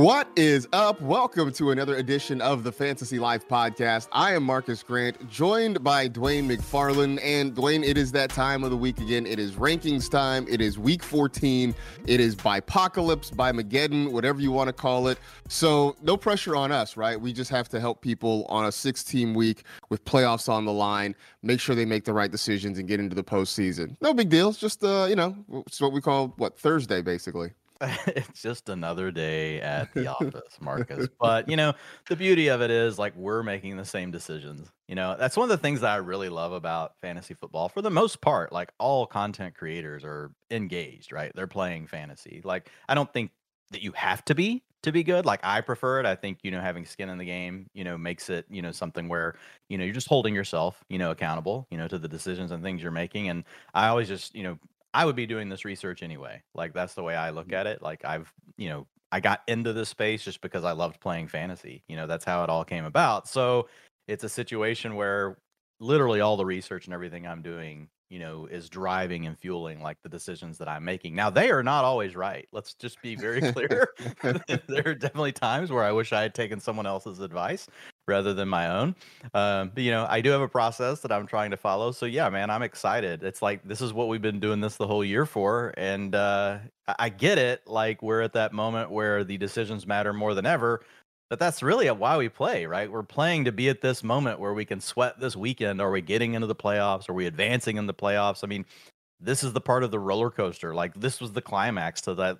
What is up? Welcome to another edition of the Fantasy Life Podcast. I am Marcus Grant, joined by Dwayne McFarland. And Dwayne, it is that time of the week again. It is rankings time. It is week 14. It is Bipocalypse, Bimageddon, whatever you want to call it. So no pressure on us, right? We just have to help people on a six-team week with playoffs on the line, make sure they make the right decisions and get into the postseason. No big deal. It's just, it's what we call, Thursday, basically. It's just another day at the office, Marcus. But, the beauty of it is, we're making the same decisions. That's one of the things that I really love about fantasy football. For the most part, all content creators are engaged, right? They're playing fantasy. I don't think that you have to be good. I prefer it. I think, having skin in the game, makes it, something where, you're just holding yourself, accountable, to the decisions and things you're making. And I always just, I would be doing this research anyway. That's the way I look at it. I got into this space just because I loved playing fantasy. That's how it all came about. So it's a situation where literally all the research and everything I'm doing, is driving and fueling the decisions that I'm making. Now, they are not always right. Let's just be very clear. There are definitely times where I wish I had taken someone else's advice rather than my own. But, I do have a process that I'm trying to follow. So, yeah, man, I'm excited. It's this is what we've been doing this the whole year for. And I get it. We're at that moment where the decisions matter more than ever. But that's really why we play, right? We're playing to be at this moment where we can sweat this weekend. Are we getting into the playoffs? Are we advancing in the playoffs? I mean, this is the part of the roller coaster. This was the climax to that,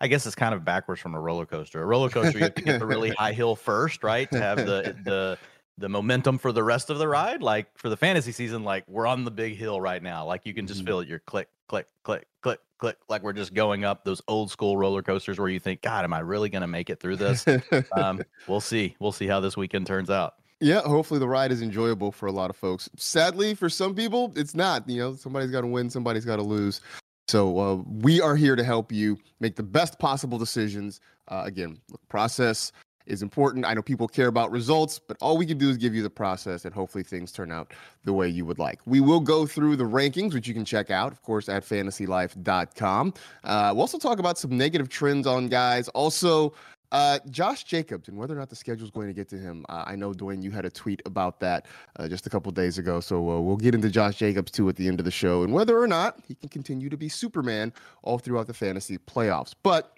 I guess it's kind of backwards from a roller coaster. A roller coaster, you have to get the really high hill first, right? To have the momentum for the rest of the ride. For the fantasy season, we're on the big hill right now. You can just feel it. You're click, click, click, click, click. We're just going up those old school roller coasters where you think, God, am I really going to make it through this? We'll see. We'll see how this weekend turns out. Yeah, hopefully the ride is enjoyable for a lot of folks. Sadly, for some people, it's not. Somebody's got to win, somebody's got to lose. So we are here to help you make the best possible decisions. Again, look, process is important. I know people care about results, but all we can do is give you the process, and hopefully things turn out the way you would like. We will go through the rankings, which you can check out, of course, at fantasylife.com. We'll also talk about some negative trends on guys. Also, Josh Jacobs and whether or not the schedule is going to get to him. I know, Dwayne, you had a tweet about that just a couple days ago. So we'll get into Josh Jacobs, too, at the end of the show and whether or not he can continue to be Superman all throughout the fantasy playoffs. But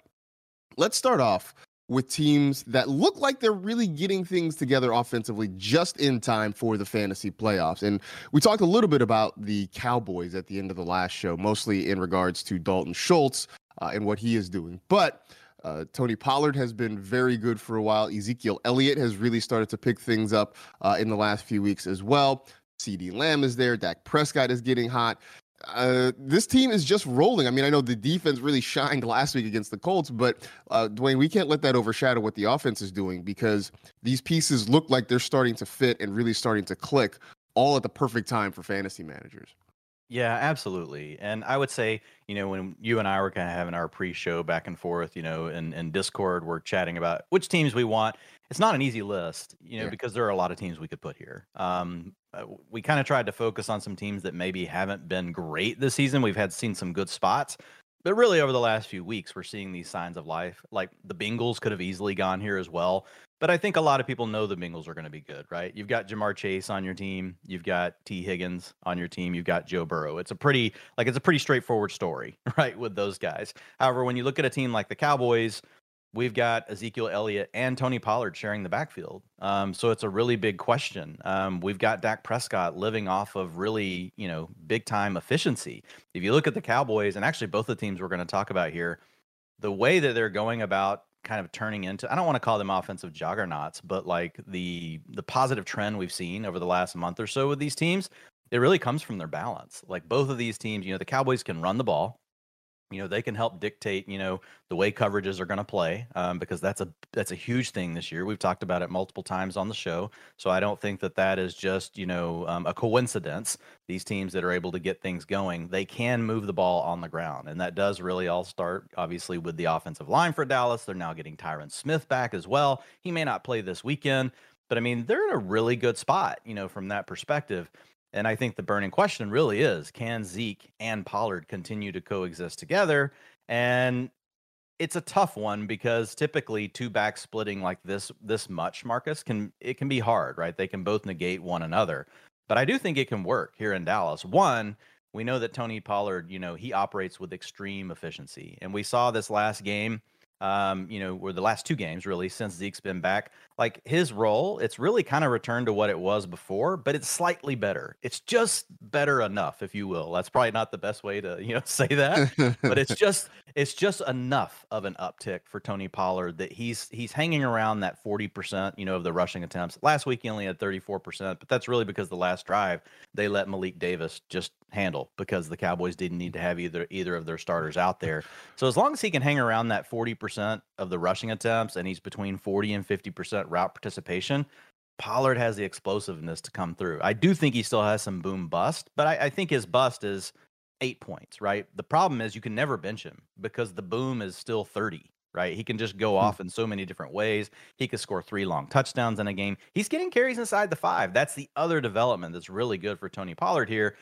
let's start off with teams that look like they're really getting things together offensively just in time for the fantasy playoffs. And we talked a little bit about the Cowboys at the end of the last show, mostly in regards to Dalton Schultz and what he is doing. But Tony Pollard has been very good for a while. Ezekiel Elliott has really started to pick things up in the last few weeks as well. CeeDee Lamb is there. Dak Prescott is getting hot. This team is just rolling. I know the defense really shined last week against the Colts, but Dwayne, we can't let that overshadow what the offense is doing, because these pieces look like they're starting to fit and really starting to click, all at the perfect time for fantasy managers. Yeah, absolutely. And I would say, when you and I were kind of having our pre-show back and forth, in Discord, we're chatting about which teams we want. It's not an easy list, because there are a lot of teams we could put here. We kind of tried to focus on some teams that maybe haven't been great this season. We've seen some good spots, but really over the last few weeks, we're seeing these signs of life. The Bengals could have easily gone here as well. But I think a lot of people know the Bengals are going to be good, right? You've got Ja'Marr Chase on your team. You've got T. Higgins on your team. You've got Joe Burrow. It's a pretty, it's a pretty straightforward story, right, with those guys. However, when you look at a team like the Cowboys, we've got Ezekiel Elliott and Tony Pollard sharing the backfield. So it's a really big question. We've got Dak Prescott living off of really, big-time efficiency. If you look at the Cowboys, and actually both the teams we're going to talk about here, the way that they're going about kind of turning into, I don't want to call them offensive juggernauts, but the positive trend we've seen over the last month or so with these teams, it really comes from their balance. Both of these teams, the Cowboys can run the ball. They can help dictate, the way coverages are going to play, because that's a huge thing this year. We've talked about it multiple times on the show. So I don't think that is just, a coincidence. These teams that are able to get things going, they can move the ball on the ground. And that does really all start, obviously, with the offensive line for Dallas. They're now getting Tyron Smith back as well. He may not play this weekend, but they're in a really good spot, from that perspective. And I think the burning question really is, can Zeke and Pollard continue to coexist together? And it's a tough one because typically two backs splitting like this much, Marcus, it can be hard, right? They can both negate one another. But I do think it can work here in Dallas. One, we know that Tony Pollard, he operates with extreme efficiency. And we saw this last game, or the last two games, really, since Zeke's been back. Like, his role, it's really kind of returned to what it was before, but it's slightly better. It's just better enough, if you will. That's probably not the best way to, say that. But it's just enough of an uptick for Tony Pollard that he's hanging around that 40%, of the rushing attempts. Last week, he only had 34%, but that's really because the last drive, they let Malik Davis just handle because the Cowboys didn't need to have either of their starters out there. So as long as he can hang around that 40% of the rushing attempts and he's between 40 and 50% route participation, Pollard has the explosiveness to come through. I do think he still has some boom bust, but I think his bust is 8 points, right? The problem is you can never bench him because the boom is still 30, right? He can just go off in so many different ways. He could score 3 long touchdowns in a game. He's getting carries inside the 5. That's the other development that's really good for Tony Pollard here.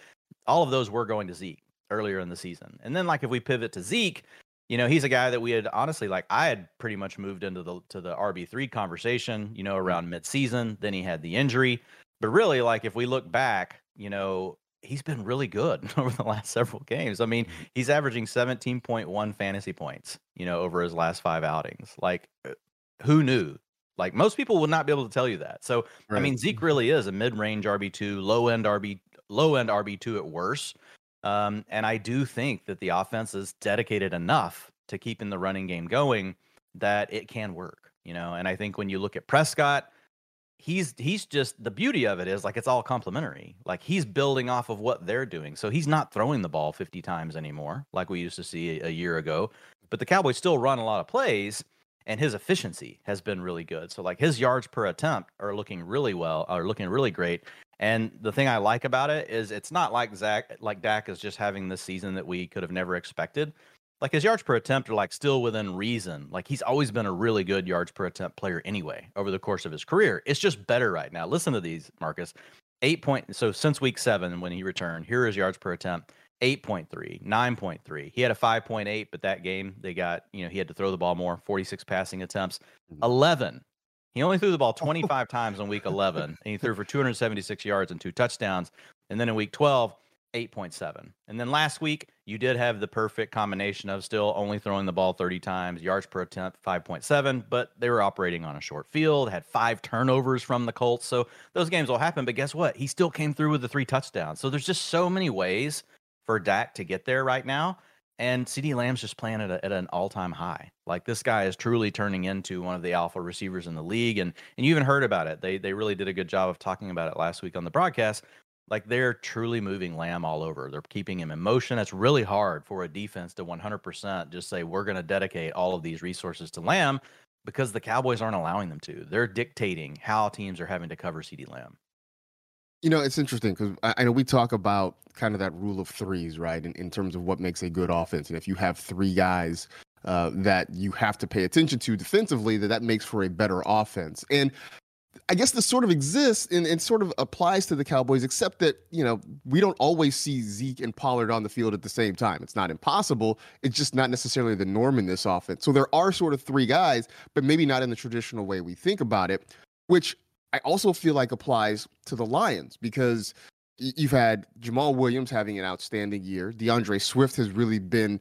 All of those were going to Zeke earlier in the season. And then, like, if we pivot to Zeke, he's a guy that we had honestly, like, I had pretty much moved into the RB3 conversation, around mid-season. Then he had the injury. But really, like, if we look back, he's been really good over the last several games. I mean, he's averaging 17.1 fantasy points, over his last 5 outings. Like, who knew? Like, most people would not be able to tell you that. So, right. I mean, Zeke really is a mid-range RB2, low-end RB2 at worst. And I do think that the offense is dedicated enough to keeping the running game going that it can work, And I think when you look at Prescott, he's just, the beauty of it is, like, it's all complimentary. Like, he's building off of what they're doing. So he's not throwing the ball 50 times anymore, like we used to see a year ago. But the Cowboys still run a lot of plays, and his efficiency has been really good. So, like, his yards per attempt are looking really great. And the thing I like about it is it's not like Dak is just having this season that we could have never expected. Like, his yards per attempt are, like, still within reason. Like, he's always been a really good yards per attempt player anyway over the course of his career. It's just better right now. Listen to these, Marcus. So since week 7 when he returned, here is yards per attempt. 8.3, 9.3. He had a 5.8, but that game they got, he had to throw the ball more. 46 passing attempts. 11. He only threw the ball 25 times in week 11, and he threw for 276 yards and 2 touchdowns. And then in week 12, 8.7. And then last week, you did have the perfect combination of still only throwing the ball 30 times, yards per attempt, 5.7, but they were operating on a short field, had 5 turnovers from the Colts. So those games will happen, but guess what? He still came through with the 3 touchdowns. So there's just so many ways for Dak to get there right now. And CeeDee Lamb's just playing at an all-time high. Like, this guy is truly turning into one of the alpha receivers in the league. And you even heard about it. They really did a good job of talking about it last week on the broadcast. Like, they're truly moving Lamb all over. They're keeping him in motion. That's really hard for a defense to 100% just say, we're going to dedicate all of these resources to Lamb, because the Cowboys aren't allowing them to. They're dictating how teams are having to cover CeeDee Lamb. It's interesting because I know we talk about kind of that rule of threes, right? In terms of what makes a good offense. And if you have 3 guys that you have to pay attention to defensively, that makes for a better offense. And I guess this sort of exists and sort of applies to the Cowboys, except that, we don't always see Zeke and Pollard on the field at the same time. It's not impossible. It's just not necessarily the norm in this offense. So there are sort of 3 guys, but maybe not in the traditional way we think about it, which I also feel like applies to the Lions, because you've had Jamal Williams having an outstanding year. DeAndre Swift has really been,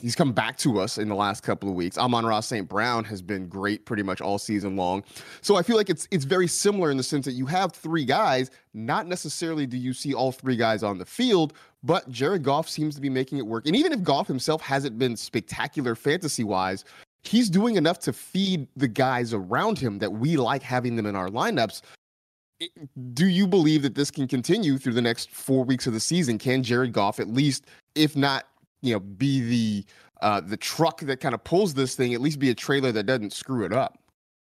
he's come back to us in the last couple of weeks. Amon-Ra St. Brown has been great pretty much all season long. So I feel like it's very similar in the sense that you have 3 guys. Not necessarily do you see all 3 guys on the field, but Jared Goff seems to be making it work. And even if Goff himself hasn't been spectacular fantasy-wise, he's doing enough to feed the guys around him that we like having them in our lineups. Do you believe that this can continue through the next 4 weeks of the season? Can Jared Goff at least, if not, be the truck that kind of pulls this thing, at least be a trailer that doesn't screw it up?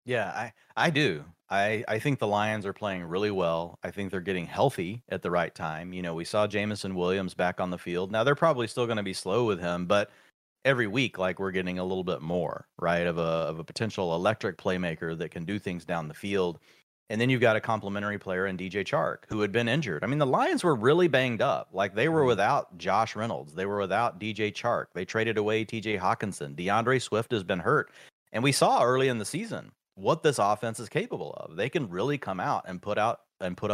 Yeah, I do. I think the Lions are playing really well. I think they're getting healthy at the right time. We saw Jamison Williams back on the field. Now, they're probably still going to be slow with him, but every week, like, we're getting a little bit more, right, of a potential electric playmaker that can do things down the field. And then you've got a complimentary player in DJ Chark, who had been injured. I mean, the Lions were really banged up. Like, they were without Josh Reynolds. They were without DJ Chark. They traded away TJ Hawkinson. DeAndre Swift has been hurt. And we saw early in the season what this offense is capable of. They can really come out and put up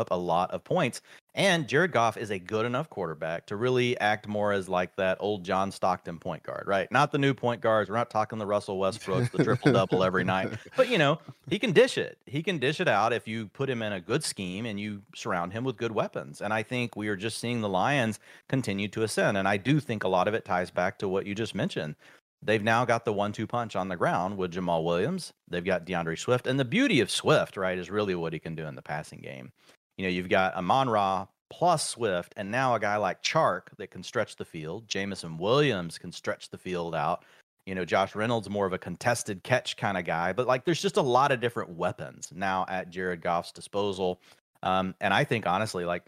a lot of points. And Jared Goff is a good enough quarterback to really act more as like that old John Stockton point guard, right? Not the new point guards. We're not talking the Russell Westbrooks, the triple-double every night. But, you know, he can dish it. He can dish it out if you put him in a good scheme and you surround him with good weapons. And I think we are just seeing the Lions continue to ascend. And I do think a lot of it ties back to what you just mentioned. They've now got the 1-2 punch on the ground with Jamal Williams. They've got DeAndre Swift. And the beauty of Swift, right, is really what he can do in the passing game. You know, you've got Amon-Ra plus Swift, and now a guy like Chark that can stretch the field. Jamison Williams can stretch the field out. You know, Josh Reynolds, more of a contested catch kind of guy. But, like, there's just a lot of different weapons now at Jared Goff's disposal. And I think, honestly, like,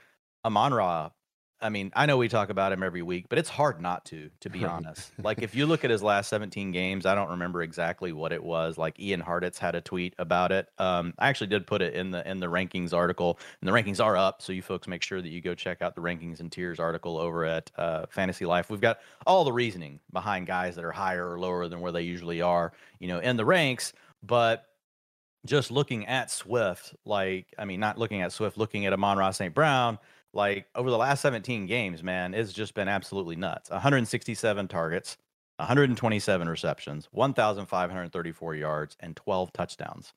Amon-Ra, I mean, I know we talk about him every week, but it's hard not to be honest. Like, if you look at his last 17 games, I don't remember exactly what it was. Like, Ian Harditz had a tweet about it. I actually did put it in the rankings article, and the rankings are up. So you folks make sure that you go check out the rankings and tiers article over at Fantasy Life. We've got all the reasoning behind guys that are higher or lower than where they usually are, you know, in the ranks. But just looking at Swift, like, I mean, not looking at Swift, looking at Amon-Ra St. Brown, like, over the last 17 games, man, it's just been absolutely nuts. 167 targets, 127 receptions, 1,534 yards, and 12 touchdowns.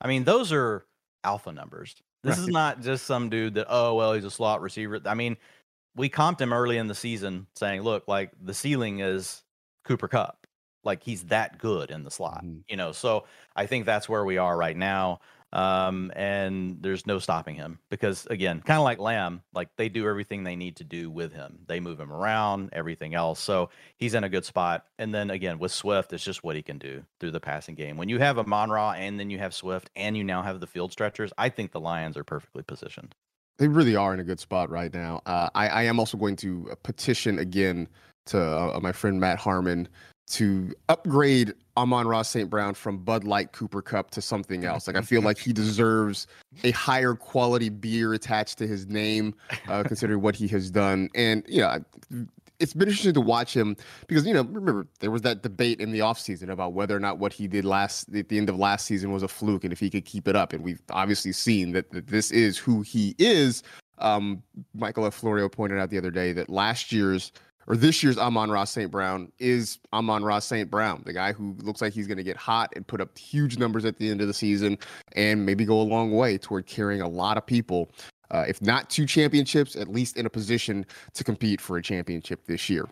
I mean, those are alpha numbers. This is not just some dude that, oh, well, he's a slot receiver. I mean, we comped him early in the season saying, look, like, the ceiling is Cooper Kupp. Like, he's that good in the slot, you know? So I think that's where we are right now. And there's no stopping him because, again, kind of like Lamb, like, they do everything they need to do with him. They move him around, everything else. So he's in a good spot. And then, again, with Swift, it's just what he can do through the passing game. When you have Amon-Ra and then you have Swift and you now have the field stretchers, I think the Lions are perfectly positioned. They really are in a good spot right now. I am also going to petition again to my friend Matt Harmon to upgrade Amon-Ra St. Brown from Bud Light Cooper Cup to something else. Like, I feel like he deserves a higher quality beer attached to his name, considering what he has done. And, you know, it's been interesting to watch him because, you know, remember, there was that debate in the offseason about whether or not what he did at the end of last season was a fluke and if he could keep it up. And we've obviously seen that this is who he is. Michael F. Florio pointed out the other day that this year's Amon-Ra St. Brown is Amon-Ra St. Brown, the guy who looks like he's going to get hot and put up huge numbers at the end of the season and maybe go a long way toward carrying a lot of people, if not two championships, at least in a position to compete for a championship this year.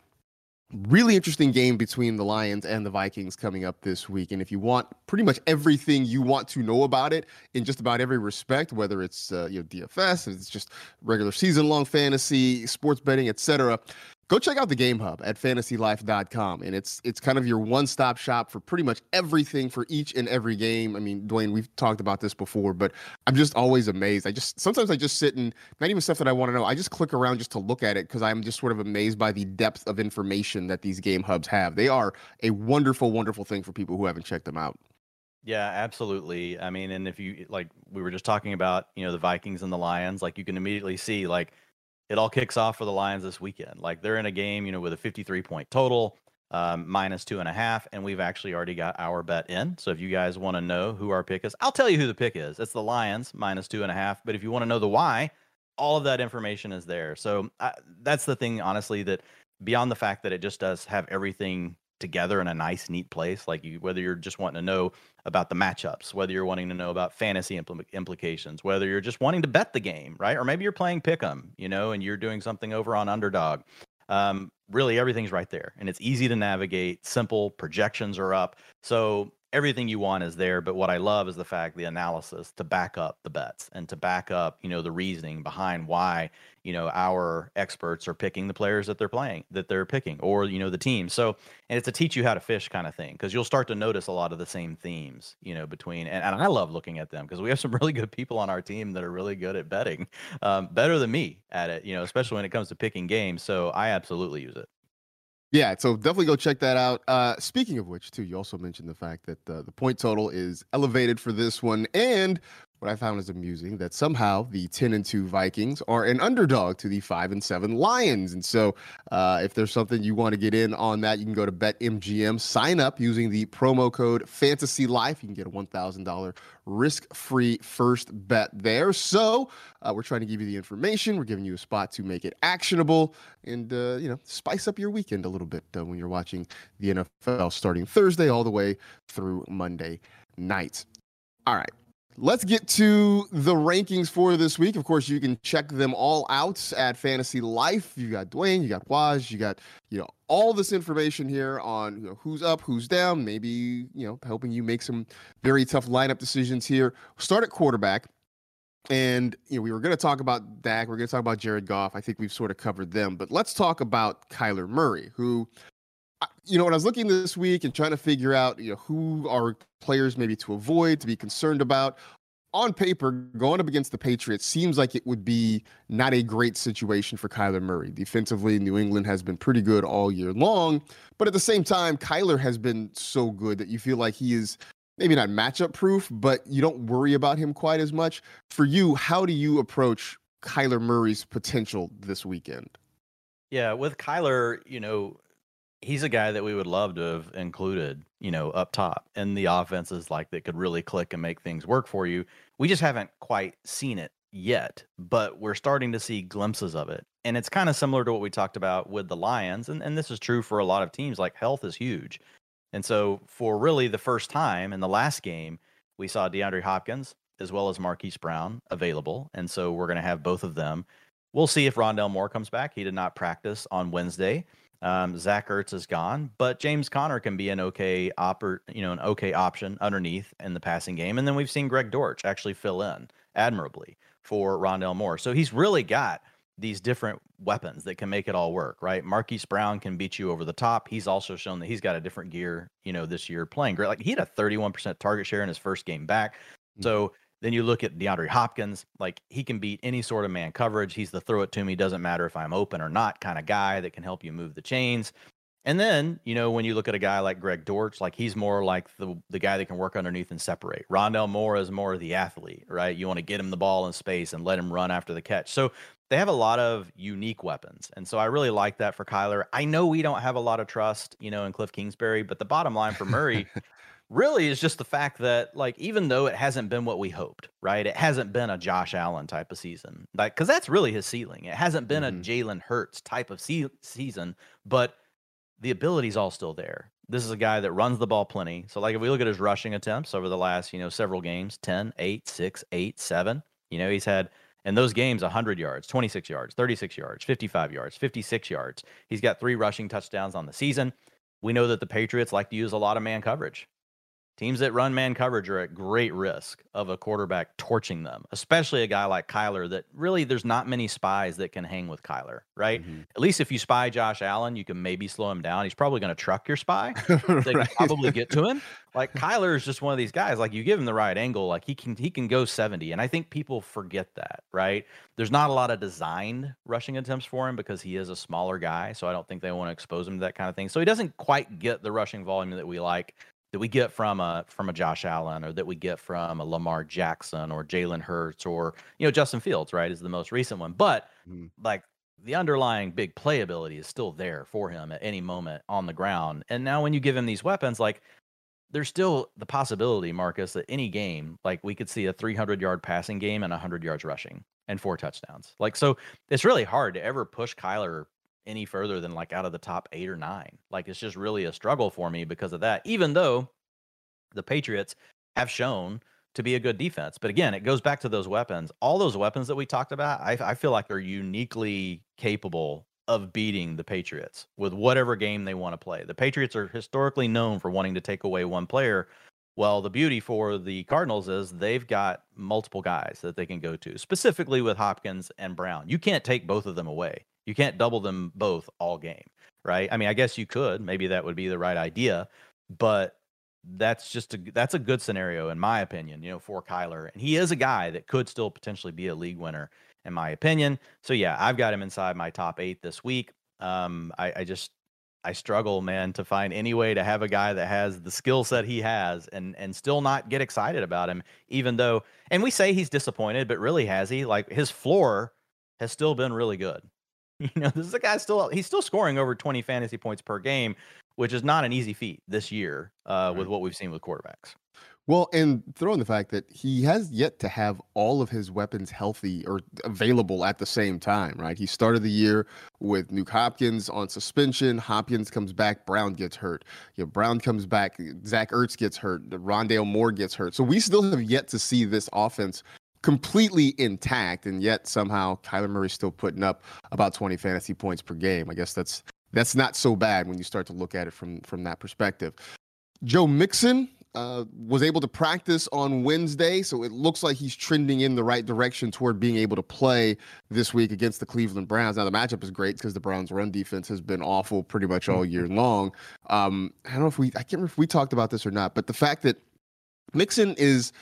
Really interesting game between the Lions and the Vikings coming up this week. And if you want pretty much everything you want to know about it in just about every respect, whether it's you know, DFS, it's just regular season long fantasy, sports betting, etc., go check out the Game Hub at fantasylife.com. And it's kind of your one-stop shop for pretty much everything for each and every game. I mean, Dwayne, we've talked about this before, but I'm just always amazed. Sometimes I just sit and not even stuff that I want to know. I just click around just to look at it because I'm just sort of amazed by the depth of information that these Game Hubs have. They are a wonderful, wonderful thing for people who haven't checked them out. Yeah, absolutely. I mean, and if you, like we were just talking about, you know, the Vikings and the Lions, like you can immediately see, like, it all kicks off for the Lions this weekend. Like, they're in a game, you know, with a 53-point total, -2.5, and we've actually already got our bet in. So if you guys want to know who our pick is, I'll tell you who the pick is. It's the Lions, -2.5. But if you want to know the why, all of that information is there. So that's the thing, honestly, that beyond the fact that it just does have everything together in a nice, neat place, like whether you're just wanting to know about the matchups, whether you're wanting to know about fantasy implications, whether you're just wanting to bet the game, right? Or maybe you're playing pick'em, you know, and you're doing something over on Underdog. Really, everything's right there, and it's easy to navigate. Simple projections are up, so everything you want is there. But what I love is the fact the analysis to back up the bets and to back up, you know, the reasoning behind why, you know, our experts are picking the players that they're playing, that they're picking, or, you know, the team. So, and it's a teach you how to fish kind of thing, because you'll start to notice a lot of the same themes, you know, between, and I love looking at them because we have some really good people on our team that are really good at betting, better than me at it, you know, especially when it comes to picking games. So I absolutely use it. Yeah, so definitely go check that out. Speaking of which, too, you also mentioned the fact that the point total is elevated for this one. And What I found is amusing that somehow the 10-2 Vikings are an underdog to the 5-7 Lions. And so if there's something you want to get in on that, you can go to BetMGM, sign up using the promo code FantasyLife. You can get a $1,000 risk-free first bet there. So we're trying to give you the information. We're giving you a spot to make it actionable and, spice up your weekend a little bit when you're watching the NFL starting Thursday all the way through Monday night. All right. Let's get to the rankings for this week. Of course, you can check them all out at Fantasy Life. You got Dwayne, you got Waj, you got, all this information here on who's up, who's down, maybe, helping you make some very tough lineup decisions here. Start at quarterback. And, we were going to talk about Dak. We're going to talk about Jared Goff. I think we've sort of covered them. But let's talk about Kyler Murray, who... when I was looking this week and trying to figure out, who are players maybe to avoid, to be concerned about, on paper, going up against the Patriots seems like it would be not a great situation for Kyler Murray. Defensively, New England has been pretty good all year long, but at the same time, Kyler has been so good that you feel like he is maybe not matchup proof, but you don't worry about him quite as much. For you, how do you approach Kyler Murray's potential this weekend? Yeah, with Kyler, he's a guy that we would love to have included, up top in the offenses that could really click and make things work for you. We just haven't quite seen it yet, but we're starting to see glimpses of it. And it's kind of similar to what we talked about with the Lions. And this is true for a lot of teams, health is huge. And so for really the first time in the last game, we saw DeAndre Hopkins as well as Marquise Brown available. And so we're going to have both of them. We'll see if Rondale Moore comes back. He did not practice on Wednesday. Zach Ertz is gone, but James Conner can be an okay option underneath in the passing game. And then we've seen Greg Dortch actually fill in admirably for Rondale Moore. So he's really got these different weapons that can make it all work, right? Marquise Brown can beat you over the top. He's also shown that he's got a different gear, this year playing great. He had a 31% target share in his first game back. Mm-hmm. So then you look at DeAndre Hopkins, he can beat any sort of man coverage. He's the throw it to me, doesn't matter if I'm open or not kind of guy that can help you move the chains. And then, when you look at a guy like Greg Dortch, he's more the guy that can work underneath and separate. Rondale Moore is more the athlete, right? You want to get him the ball in space and let him run after the catch. So they have a lot of unique weapons. And so I really like that for Kyler. I know we don't have a lot of trust, in Cliff Kingsbury, but the bottom line for Murray really is just the fact that even though it hasn't been what we hoped, right? It hasn't been a Josh Allen type of season, because that's really his ceiling. It hasn't been a Jalen Hurts type of season, but the ability's all still there. This is a guy that runs the ball plenty. So if we look at his rushing attempts over the last, several games, 10, 8, 6, 8, 7, he's had in those games 100 yards, 26 yards, 36 yards, 55 yards, 56 yards. He's got 3 rushing touchdowns on the season. We know that the Patriots like to use a lot of man coverage. Teams that run man coverage are at great risk of a quarterback torching them, especially a guy like Kyler that really there's not many spies that can hang with Kyler, right? Mm-hmm. At least if you spy Josh Allen, you can maybe slow him down. He's probably going to truck your spy. They can probably get to him. Kyler is just one of these guys. You give him the right angle, he can go 70. And I think people forget that, right? There's not a lot of designed rushing attempts for him because he is a smaller guy. So I don't think they want to expose him to that kind of thing. So he doesn't quite get the rushing volume that we like, that we get from a Josh Allen, or that we get from a Lamar Jackson or Jalen Hurts, or, Justin Fields, right, is the most recent one. But the underlying big playability is still there for him at any moment on the ground. And now when you give him these weapons, there's still the possibility, Marcus, that any game, we could see a 300-yard passing game and 100 yards rushing and 4 touchdowns. So it's really hard to ever push Kyler any further than out of the top 8 or 9. It's just really a struggle for me because of that, even though the Patriots have shown to be a good defense. But again, it goes back to those weapons. All those weapons that we talked about, I feel like they're uniquely capable of beating the Patriots with whatever game they want to play. The Patriots are historically known for wanting to take away one player. Well, the beauty for the Cardinals is they've got multiple guys that they can go to, specifically with Hopkins and Brown. You can't take both of them away. You can't double them both all game, right? I mean, I guess you could. Maybe that would be the right idea, but that's a good scenario, in my opinion, for Kyler. And he is a guy that could still potentially be a league winner, in my opinion. So, yeah, I've got him inside my top 8 this week. I just I struggle, man, to find any way to have a guy that has the skill set he has and still not get excited about him, even though, and we say he's disappointed, but really has he? Like, his floor has still been really good. You know, this is a guy still, he's still scoring over 20 fantasy points per game, which is not an easy feat this year with what we've seen with quarterbacks. Well, and throw in the fact that he has yet to have all of his weapons healthy or available at the same time, right? He started the year with Nuke Hopkins on suspension. Hopkins comes back. Brown gets hurt. You know, Brown comes back. Zach Ertz gets hurt. Rondale Moore gets hurt. So we still have yet to see this offense completely intact, and yet somehow Kyler Murray's still putting up about 20 fantasy points per game. I guess that's not so bad when you start to look at it from that perspective. Joe Mixon was able to practice on Wednesday, so it looks like he's trending in the right direction toward being able to play this week against the Cleveland Browns. Now, the matchup is great because the Browns' run defense has been awful pretty much all year long. I don't know if I can't remember if we talked about this or not, but the fact that Mixon is,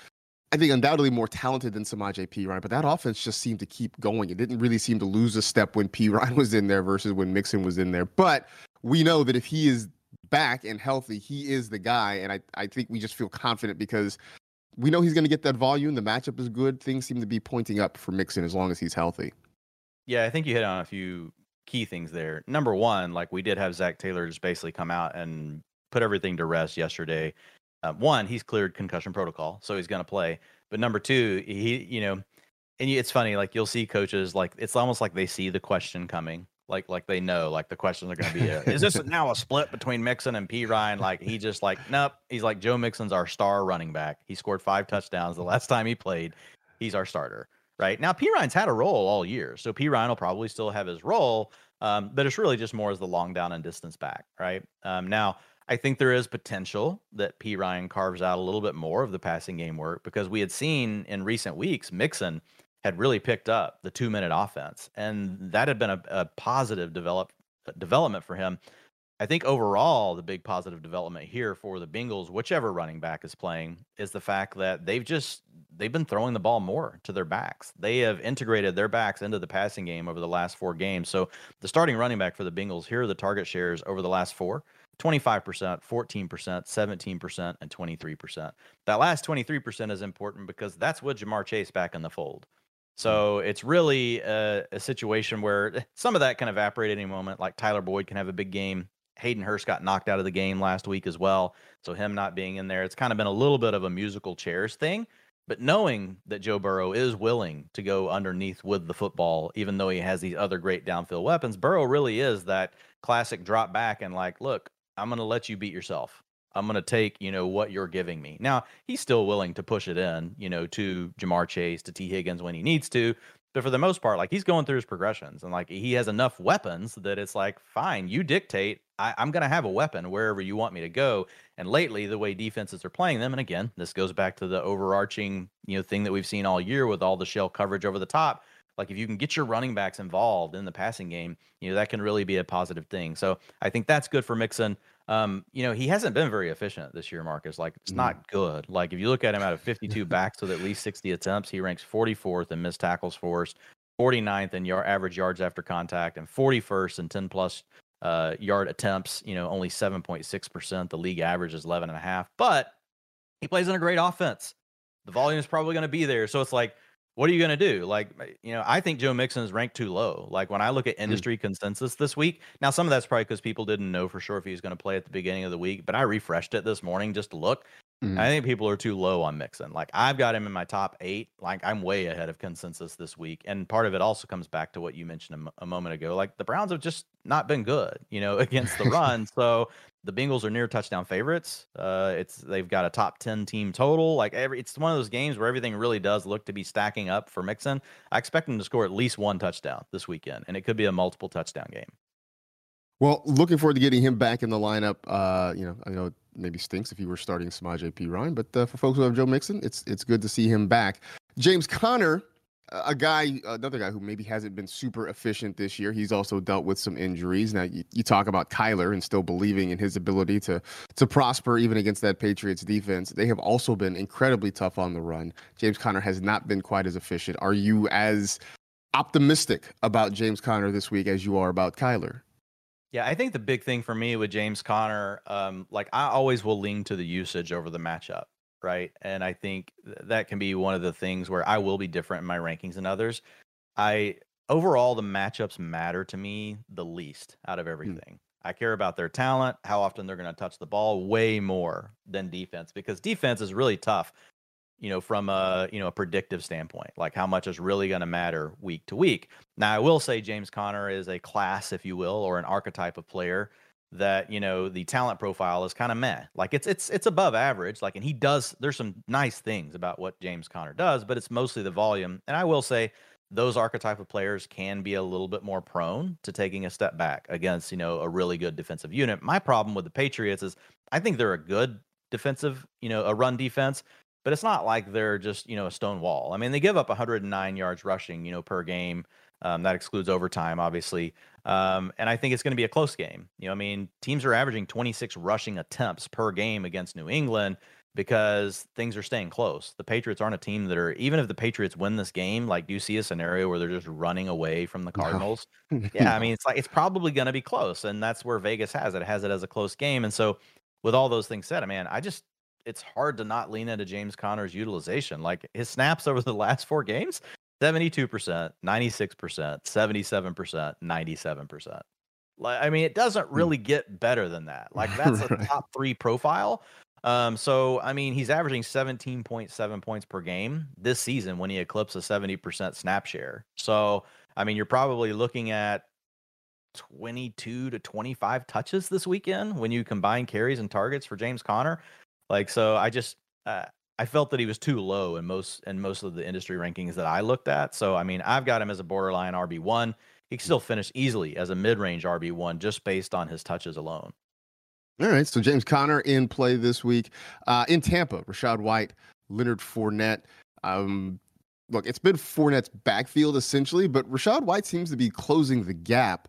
I think, undoubtedly more talented than Samaje Perine, but that offense just seemed to keep going. It didn't really seem to lose a step when Perine was in there versus when Mixon was in there. But we know that if he is back and healthy, he is the guy, and I think we just feel confident because we know he's going to get that volume. The matchup is good. Things seem to be pointing up for Mixon as long as he's healthy. Yeah, I think you hit on a few key things there. Number one, like, we did have Zach Taylor just basically come out and put everything to rest yesterday. One, he's cleared concussion protocol, so he's going to play. But number two, he, you know, and it's funny, like, you'll see coaches, like, it's almost like they see the question coming. Like they know, like, the questions are going to be, is this now a split between Mixon and Perine? Like, he just, like, nope. He's like, Joe Mixon's our star running back. He scored 5 touchdowns the last time he played. He's our starter, right? Now, Perine's had a role all year, so Perine will probably still have his role, but it's really just more as the long down and distance back, right? Now, I think there is potential that Perine carves out a little bit more of the passing game work, because we had seen in recent weeks Mixon had really picked up the 2-minute offense, and that had been a positive development for him. I think overall, the big positive development here for the Bengals, whichever running back is playing, is the fact that they've been throwing the ball more to their backs. They have integrated their backs into the passing game over the last 4 games. So the starting running back for the Bengals, here are the target shares over the last 4: 25%, 14%, 17%, and 23%. That last 23% is important because that's with Ja'Marr Chase back in the fold. So it's really a situation where some of that can evaporate at any moment. Like, Tyler Boyd can have a big game. Hayden Hurst got knocked out of the game last week as well. So him not being in there, it's kind of been a little bit of a musical chairs thing. But knowing that Joe Burrow is willing to go underneath with the football, even though he has these other great downfield weapons, Burrow really is that classic drop back and, like, look, I'm going to let you beat yourself. I'm going to take, you know, what you're giving me. Now, he's still willing to push it in, you know, to Ja'Marr Chase, to T. Higgins when he needs to. But for the most part, like, he's going through his progressions. And, like, he has enough weapons that it's like, fine, you dictate. I'm going to have a weapon wherever you want me to go. And lately, the way defenses are playing them, and again, this goes back to the overarching, you know, thing that we've seen all year with all the shell coverage over the top. Like, if you can get your running backs involved in the passing game, you know, that can really be a positive thing. So I think that's good for Mixon. You know, he hasn't been very efficient this year, Marcus. Like, it's not good. Like, if you look at him out of 52 backs with at least 60 attempts, he ranks 44th in missed tackles forced, 49th in average yards after contact, and 41st in 10-plus yard attempts. You know, only 7.6%. The league average is 11.5. But he plays in a great offense. The volume is probably going to be there. So it's like, what are you going to do? Like, you know, I think Joe Mixon is ranked too low. Like, when I look at industry consensus this week, now some of that's probably because people didn't know for sure if he was going to play at the beginning of the week, but I refreshed it this morning just to look. I think people are too low on Mixon. Like, I've got him in my top 8. Like, I'm way ahead of consensus this week. And part of it also comes back to what you mentioned a moment ago. Like, the Browns have just not been good, you know, against the run. So the Bengals are near touchdown favorites. They've got a top 10 team total. Like, it's one of those games where everything really does look to be stacking up for Mixon. I expect him to score at least 1 touchdown this weekend, and it could be a multiple touchdown game. Well, looking forward to getting him back in the lineup. You know, I know it maybe stinks if you were starting Samaje Perine, but for folks who have Joe Mixon, it's good to see him back. James Conner, another guy who maybe hasn't been super efficient this year. He's also dealt with some injuries. Now, you talk about Kyler and still believing in his ability to prosper even against that Patriots defense. They have also been incredibly tough on the run. James Conner has not been quite as efficient. Are you as optimistic about James Conner this week as you are about Kyler? Yeah, I think the big thing for me with James Conner, like I always will lean to the usage over the matchup, right? And I think that can be one of the things where I will be different in my rankings than others. Overall, the matchups matter to me the least out of everything. I care about their talent, how often they're going to touch the ball, way more than defense, because defense is really tough, you know, from a, you know, a predictive standpoint, like how much is really going to matter week to week. Now, I will say James Conner is a class, if you will, or an archetype of player that, you know, the talent profile is kind of meh. Like it's above average. Like, and he does, there's some nice things about what James Conner does, but it's mostly the volume. And I will say, those archetype of players can be a little bit more prone to taking a step back against, you know, a really good defensive unit. My problem with the Patriots is I think they're a good defensive, you know, a run defense, but it's not like they're just, you know, a stone wall. I mean, they give up 109 yards rushing, you know, per game. That excludes overtime, obviously. And I think it's going to be a close game. You know, I mean, teams are averaging 26 rushing attempts per game against New England, because things are staying close. The Patriots aren't a team that are, even if the Patriots win this game, like, do you see a scenario where they're just running away from the Cardinals? No. Yeah, I mean, it's like, it's probably going to be close, and that's where Vegas has it. It has it as a close game. And so with all those things said, man, I just, it's hard to not lean into James Conner's utilization. Like, his snaps over the last four games, 72%, 96%, 77%, 97%. Like, I mean, it doesn't really get better than that. Like, that's right. A top three profile. So, I mean, he's averaging 17.7 points per game this season when he eclipses a 70% snap share. So, I mean, you're probably looking at 22 to 25 touches this weekend when you combine carries and targets for James Conner. Like, so I just, I felt that he was too low in most of the industry rankings that I looked at. So, I mean, I've got him as a borderline RB1. He can still finish easily as a mid-range RB1 just based on his touches alone. All right, so James Conner in play this week in Tampa. Rachaad White, Leonard Fournette. Look, it's been Fournette's backfield essentially, but Rachaad White seems to be closing the gap.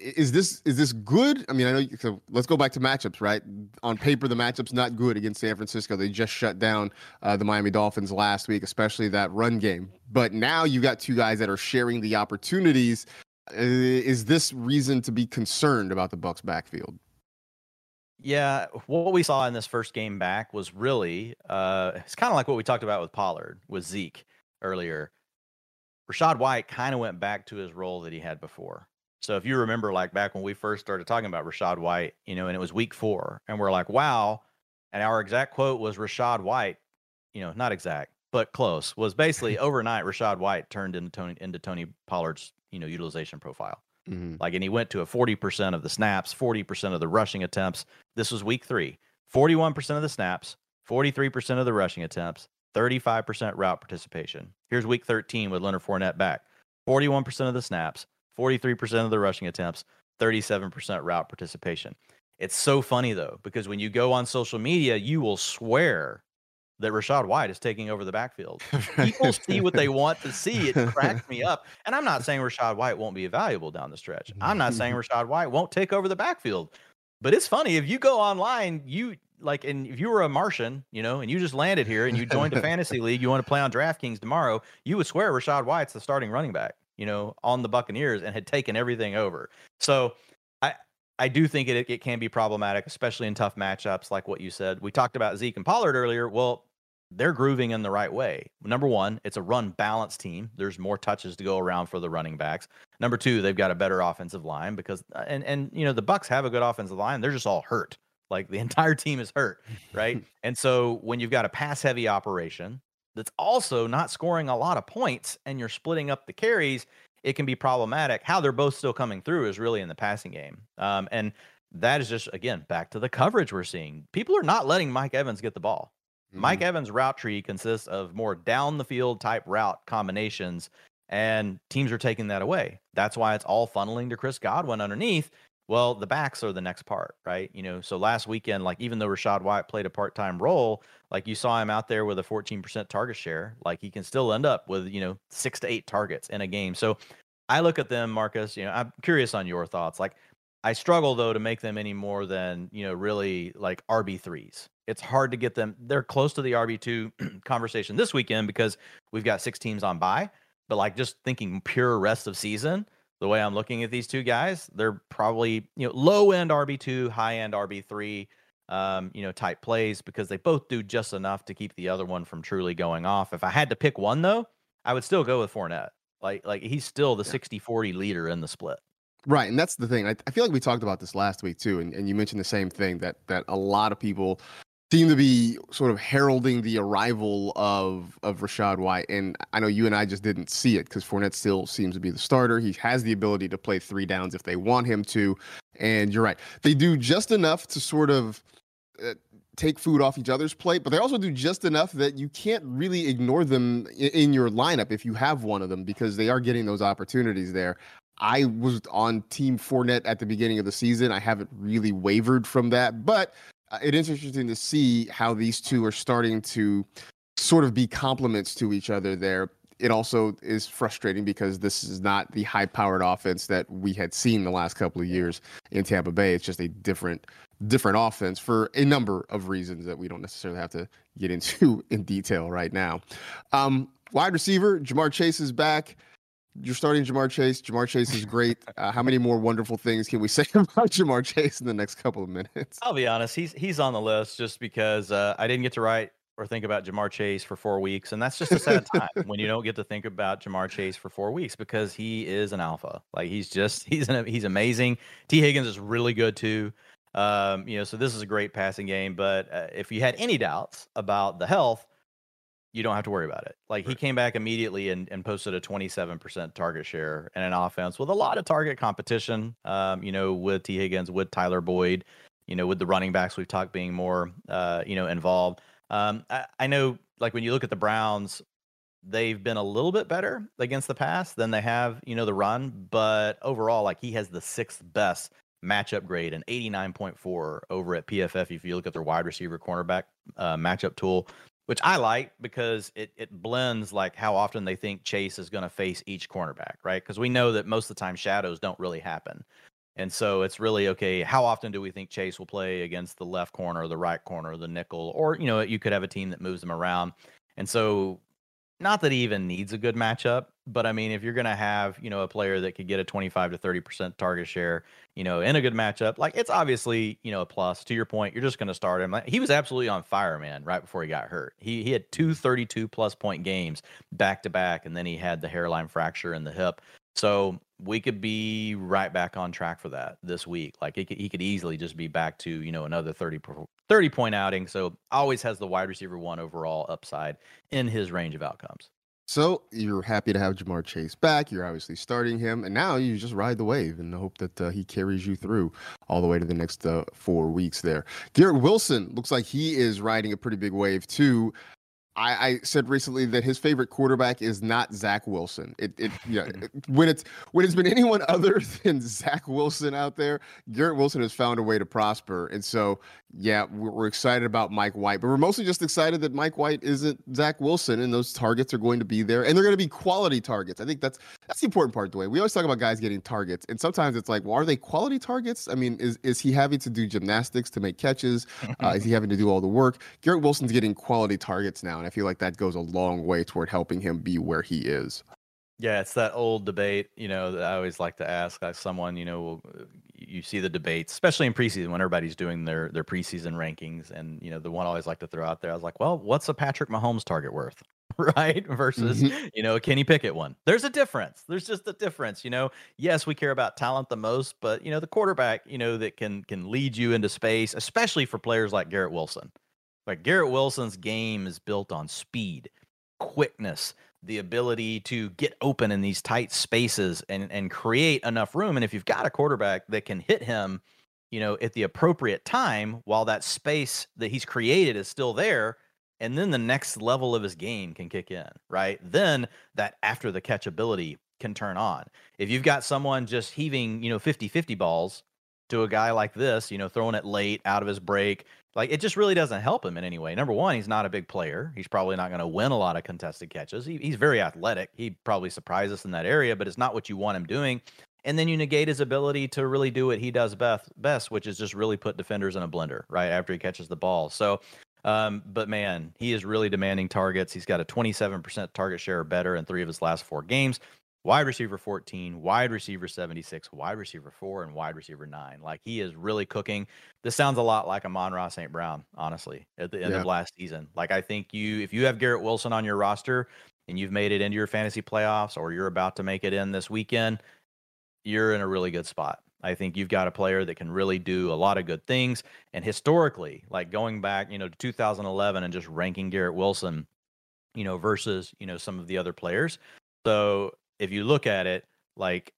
Is this good? I mean, I know. So let's go back to matchups, right? On paper, the matchup's not good against San Francisco. They just shut down the Miami Dolphins last week, especially that run game. But now you got two guys that are sharing the opportunities. Is this reason to be concerned about the Bucs backfield? Yeah, what we saw in this first game back was really, it's kind of like what we talked about with Pollard, with Zeke earlier. Rachaad White kind of went back to his role that he had before. So if you remember, like back when we first started talking about Rachaad White, you know, and it was week 4, and we're like, wow. And our exact quote was Rachaad White, you know, not exact, but close, was basically overnight Rachaad White turned into Tony Pollard's, you know, utilization profile. Mm-hmm. Like, and he went to a 40% of the snaps, 40% of the rushing attempts. This was week 3, 41% of the snaps, 43% of the rushing attempts, 35% route participation. Here's week 13 with Leonard Fournette back, 41% of the snaps, 43% of the rushing attempts, 37% route participation. It's so funny though, because when you go on social media, you will swear that Rachaad White is taking over the backfield. People see what they want to see. It cracks me up. And I'm not saying Rachaad White won't be valuable down the stretch. I'm not saying Rachaad White won't take over the backfield. But it's funny, if you go online, you like, and if you were a Martian, you know, and you just landed here and you joined a fantasy league, you want to play on DraftKings tomorrow, you would swear Rachaad White's the starting running back, you know, on the Buccaneers and had taken everything over. So I do think it can be problematic, especially in tough matchups like what you said. We talked about Zeke and Pollard earlier. Well, they're grooving in the right way. Number one, it's a run balance team. There's more touches to go around for the running backs. Number two, they've got a better offensive line because, and you know, the Bucs have a good offensive line. They're just all hurt. Like the entire team is hurt, right? And so when you've got a pass heavy operation that's also not scoring a lot of points and you're splitting up the carries, it can be problematic. How they're both still coming through is really in the passing game. And that is just, again, back to the coverage we're seeing. People are not letting Mike Evans get the ball. Mike Evans' route tree consists of more down the field type route combinations, and teams are taking that away. That's why it's all funneling to Chris Godwin underneath. Well, the backs are the next part, right? You know, so last weekend, like, even though Rachaad White played a part-time role, like, you saw him out there with a 14% target share, like, he can still end up with, you know, 6 to 8 targets in a game. So I look at them, Marcus, you know, I'm curious on your thoughts. Like, I struggle though to make them any more than, you know, really like RB3s. It's hard to get them. They're close to the RB2 conversation this weekend because we've got 6 teams on bye, but like, just thinking pure rest of season, the way I'm looking at these two guys, they're probably, you know, low end RB2, high end RB3, you know, type plays, because they both do just enough to keep the other one from truly going off. If I had to pick one though, I would still go with Fournette. Like he's still the 60-40 leader in the split. Right, and that's the thing. I feel like we talked about this last week too, and you mentioned the same thing, that a lot of people seem to be sort of heralding the arrival of Rachaad White, and I know you and I just didn't see it because Fournette still seems to be the starter. He has the ability to play three downs if they want him to, and you're right. They do just enough to sort of take food off each other's plate, but they also do just enough that you can't really ignore them in your lineup if you have one of them, because they are getting those opportunities there. I was on Team Fournette at the beginning of the season. I haven't really wavered from that, but it is interesting to see how these two are starting to sort of be complements to each other there. It also is frustrating because this is not the high-powered offense that we had seen the last couple of years in Tampa Bay. It's just a different offense for a number of reasons that we don't necessarily have to get into in detail right now. Wide receiver, Ja'Marr Chase is back. You're starting Ja'Marr Chase. Ja'Marr Chase is great. How many more wonderful things can we say about Ja'Marr Chase in the next couple of minutes? I'll be honest. He's on the list just because I didn't get to write or think about Ja'Marr Chase for 4 weeks. And that's just a sad time when you don't get to think about Ja'Marr Chase for 4 weeks, because he is an alpha. Like he's amazing. T. Higgins is really good too. You know, so this is a great passing game. But if you had any doubts about the health, you don't have to worry about it. Like, he came back immediately and posted a 27% target share in an offense with a lot of target competition, you know, with T. Higgins, with Tyler Boyd, you know, with the running backs we've talked being more, you know, involved. I know, like, when you look at the Browns, they've been a little bit better against the pass than they have, you know, the run. But overall, like, he has the sixth best matchup grade, an 89.4 over at PFF. If you look at their wide receiver cornerback matchup tool, which I like because it blends like how often they think Chase is going to face each cornerback, right? Because we know that most of the time shadows don't really happen. And so it's really, okay, how often do we think Chase will play against the left corner, the right corner, the nickel, or, you know, you could have a team that moves them around. And so, not that he even needs a good matchup, but I mean, if you're going to have, you know, a player that could get a 25 to 30% target share, you know, in a good matchup, like, it's obviously, you know, a plus. To your point, you're just going to start him. Like, he was absolutely on fire, man, right before he got hurt. He had 2 32-plus point games back to back, and then he had the hairline fracture in the hip. So we could be right back on track for that this week. Like, he could easily just be back to, you know, another 30-point outing. So always has the wide receiver one overall upside in his range of outcomes. So you're happy to have Ja'Marr Chase back. You're obviously starting him, and now you just ride the wave and hope that he carries you through all the way to the next 4 weeks there. Garrett Wilson looks like he is riding a pretty big wave too. I said recently that his favorite quarterback is not Zach Wilson. When it's been anyone other than Zach Wilson out there, Garrett Wilson has found a way to prosper. And so, yeah, we're excited about Mike White, but we're mostly just excited that Mike White isn't Zach Wilson, and those targets are going to be there, and they're going to be quality targets. I think that's the important part, Dwayne. We always talk about guys getting targets, and sometimes it's like, well, are they quality targets? I mean, is he having to do gymnastics to make catches? Is he having to do all the work? Garrett Wilson's getting quality targets now, and I feel like that goes a long way toward helping him be where he is. Yeah, it's that old debate, you know, that I always like to ask, like, someone, you know, you see the debates, especially in preseason when everybody's doing their preseason rankings. And, you know, the one I always like to throw out there, I was like, well, what's a Patrick Mahomes target worth, right? Versus, you know, a Kenny Pickett one. There's a difference. There's just a difference, you know. Yes, we care about talent the most, but, you know, the quarterback, you know, that can lead you into space, especially for players like Garrett Wilson. Like, Garrett Wilson's game is built on speed, quickness, the ability to get open in these tight spaces and create enough room. And if you've got a quarterback that can hit him, you know, at the appropriate time while that space that he's created is still there, and then the next level of his game can kick in, right? Then that after the catch ability can turn on. If you've got someone just heaving, you know, 50-50 balls to a guy like this, you know, throwing it late out of his break, like, it just really doesn't help him in any way. Number one, he's not a big player. He's probably not going to win a lot of contested catches. He's very athletic. He probably surprised us in that area, but it's not what you want him doing. And then you negate his ability to really do what he does best, which is just really put defenders in a blender, right, after he catches the ball. So, but, man, he is really demanding targets. He's got a 27% target share or better in 3 of his last 4 games, wide receiver 14, wide receiver 76, wide receiver 4, and wide receiver 9. Like, he is really cooking. This sounds a lot like Amon-Ra St. Brown, honestly, at the end of last season. Like, I think if you have Garrett Wilson on your roster and you've made it into your fantasy playoffs, or you're about to make it in this weekend, you're in a really good spot. I think you've got a player that can really do a lot of good things. And historically, like going back, to 2011 and just ranking Garrett Wilson, versus, some of the other players. So if you look at it, like,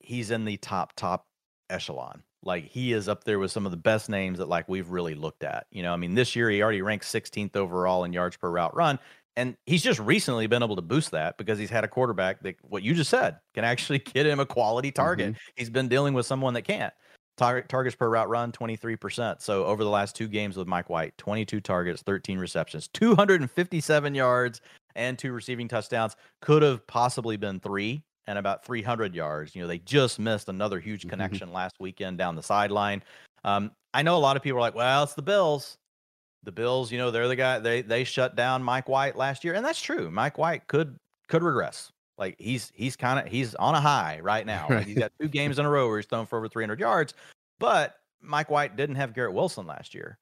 he's in the top echelon. Like, he is up there with some of the best names that, like, we've really looked at. This year he already ranked 16th overall in yards per route run. And he's just recently been able to boost that because he's had a quarterback that, what you just said, can actually get him a quality target. Mm-hmm. He's been dealing with someone that can't. Targets per route run, 23%. So over the last two games with Mike White, 22 targets, 13 receptions, 257 yards, and 2 receiving touchdowns. Could have possibly been 3 and about 300 yards. They just missed another huge connection last weekend down the sideline. I know a lot of people are like, well, it's the Bills. The Bills, they're the guy. They shut down Mike White last year, and that's true. Mike White could regress. Like, he's on a high right now. Right. Like, he's got 2 games in a row where he's thrown for over 300 yards. But Mike White didn't have Garrett Wilson last year.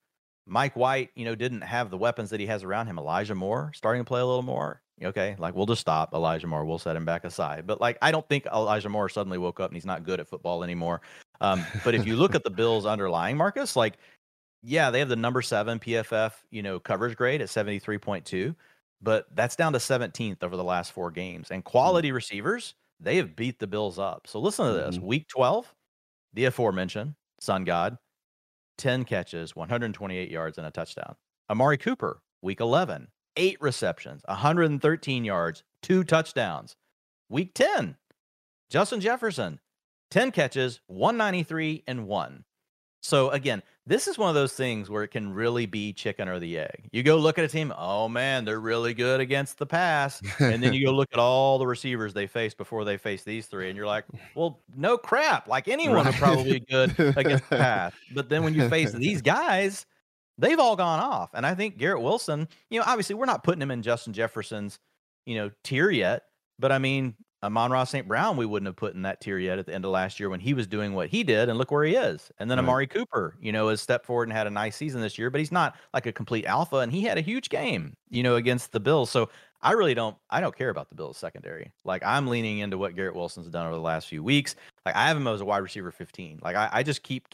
Mike White, didn't have the weapons that he has around him. Elijah Moore starting to play a little more. Okay, like, we'll just stop Elijah Moore. We'll set him back aside. But, like, I don't think Elijah Moore suddenly woke up and he's not good at football anymore. But if you look at the Bills underlying, Marcus, like, yeah, they have the number 7 PFF, coverage grade at 73.2, but that's down to 17th over the last 4 games. And quality receivers, they have beat the Bills up. So listen to this. Week 12, the aforementioned Sun God, 10 catches, 128 yards, and a touchdown. Amari Cooper, week 11, 8 receptions, 113 yards, 2 touchdowns. Week 10, Justin Jefferson, 10 catches, 193, and 1. So again, this is one of those things where it can really be chicken or the egg. You go look at a team, oh man, they're really good against the pass. And then you go look at all the receivers they faced before they faced these 3. And you're like, well, no crap. Like, anyone is probably good against the pass. But then when you face these guys, they've all gone off. And I think Garrett Wilson, obviously we're not putting him in Justin Jefferson's, tier yet. But I mean, Amon-Ra St. Brown, we wouldn't have put in that tier yet at the end of last year when he was doing what he did, and look where he is. And then Amari Cooper, has stepped forward and had a nice season this year, but he's not like a complete alpha, and he had a huge game, against the Bills. So I really don't care about the Bills secondary. Like, I'm leaning into what Garrett Wilson's done over the last few weeks. Like, I have him as a wide receiver 15. Like, I just keep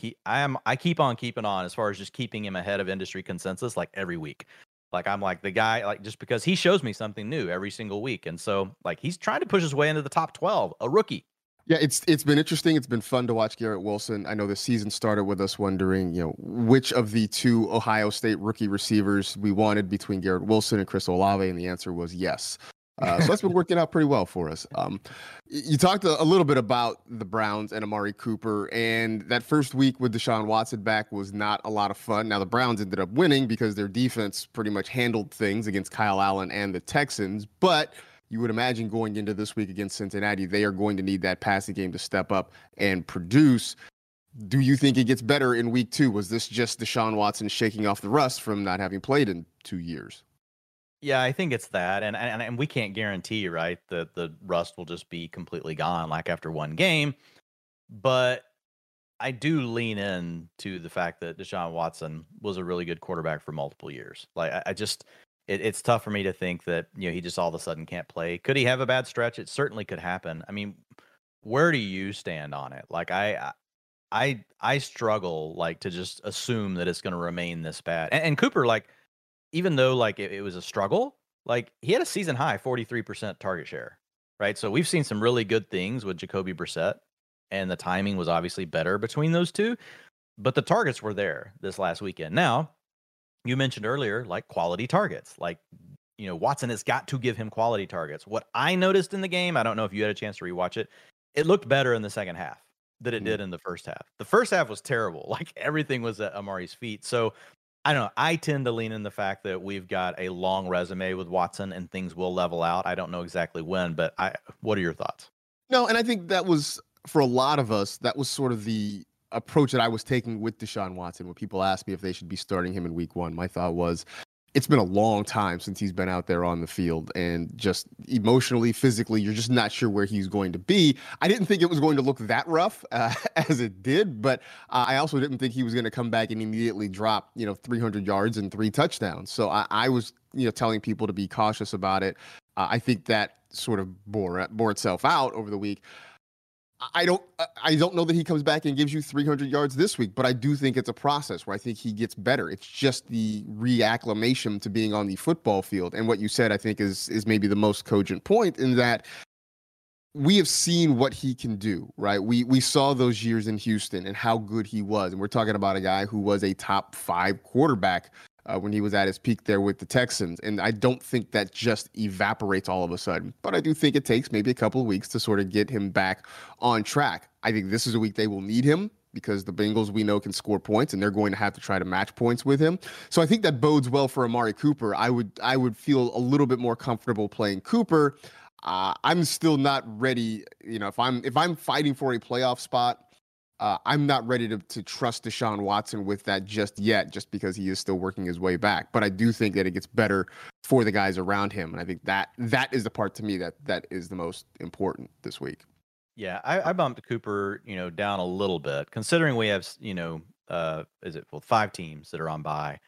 on keeping on as far as just keeping him ahead of industry consensus, like, every week. Like, I'm like the guy, like, just because he shows me something new every single week. And so, like, he's trying to push his way into the top 12, a rookie. Yeah, it's been interesting. It's been fun to watch Garrett Wilson. I know the season started with us wondering, which of the 2 Ohio State rookie receivers we wanted between Garrett Wilson and Chris Olave. And the answer was yes. So that's been working out pretty well for us. You talked a little bit about the Browns and Amari Cooper, and that first week with Deshaun Watson back was not a lot of fun. Now, the Browns ended up winning because their defense pretty much handled things against Kyle Allen and the Texans, but you would imagine going into this week against Cincinnati, they are going to need that passing game to step up and produce. Do you think it gets better in week 2? Was this just Deshaun Watson shaking off the rust from not having played in 2 years? Yeah, I think it's that, and we can't guarantee, right, that the rust will just be completely gone, like, after 1 game. But I do lean in to the fact that Deshaun Watson was a really good quarterback for multiple years. Like, I just, it's tough for me to think that he just all of a sudden can't play. Could he have a bad stretch? It certainly could happen. I mean, where do you stand on it? Like, I struggle, like, to just assume that it's going to remain this bad. And Cooper, like, even though, like, it was a struggle, like, he had a season high 43% target share, right? So we've seen some really good things with Jacoby Brissett, and the timing was obviously better between those 2, but the targets were there this last weekend. Now, you mentioned earlier, like, quality targets, like, Watson has got to give him quality targets. What I noticed in the game, I don't know if you had a chance to rewatch it, it looked better in the second half than it did in the first half. The first half was terrible. Like, everything was at Amari's feet. So, I don't know. I tend to lean in the fact that we've got a long resume with Watson and things will level out. I don't know exactly when, but what are your thoughts? No, and I think that was, for a lot of us, that was sort of the approach that I was taking with Deshaun Watson. When people asked me if they should be starting him in week 1, my thought was, it's been a long time since he's been out there on the field, and just emotionally, physically, you're just not sure where he's going to be. I didn't think it was going to look that rough as it did, but I also didn't think he was going to come back and immediately drop, 300 yards and 3 touchdowns. So I was, telling people to be cautious about it. I think that sort of bore itself out over the week. I don't know that he comes back and gives you 300 yards this week, but I do think it's a process where I think he gets better. It's just the reacclimation to being on the football field. And what you said, I think, is maybe the most cogent point, in that we have seen what he can do, right? We saw those years in Houston and how good he was. And we're talking about a guy who was a top 5 quarterback when he was at his peak there with the Texans. And I don't think that just evaporates all of a sudden. But I do think it takes maybe a couple of weeks to sort of get him back on track. I think this is a week they will need him, because the Bengals, we know, can score points, and they're going to have to try to match points with him. So I think that bodes well for Amari Cooper. I would feel a little bit more comfortable playing Cooper. I'm still not ready. If I'm fighting for a playoff spot, I'm not ready to trust Deshaun Watson with that just yet, just because he is still working his way back. But I do think that it gets better for the guys around him. And I think that is the part to me that is the most important this week. Yeah, I bumped Cooper, down a little bit, considering we have, 5 teams that are on bye.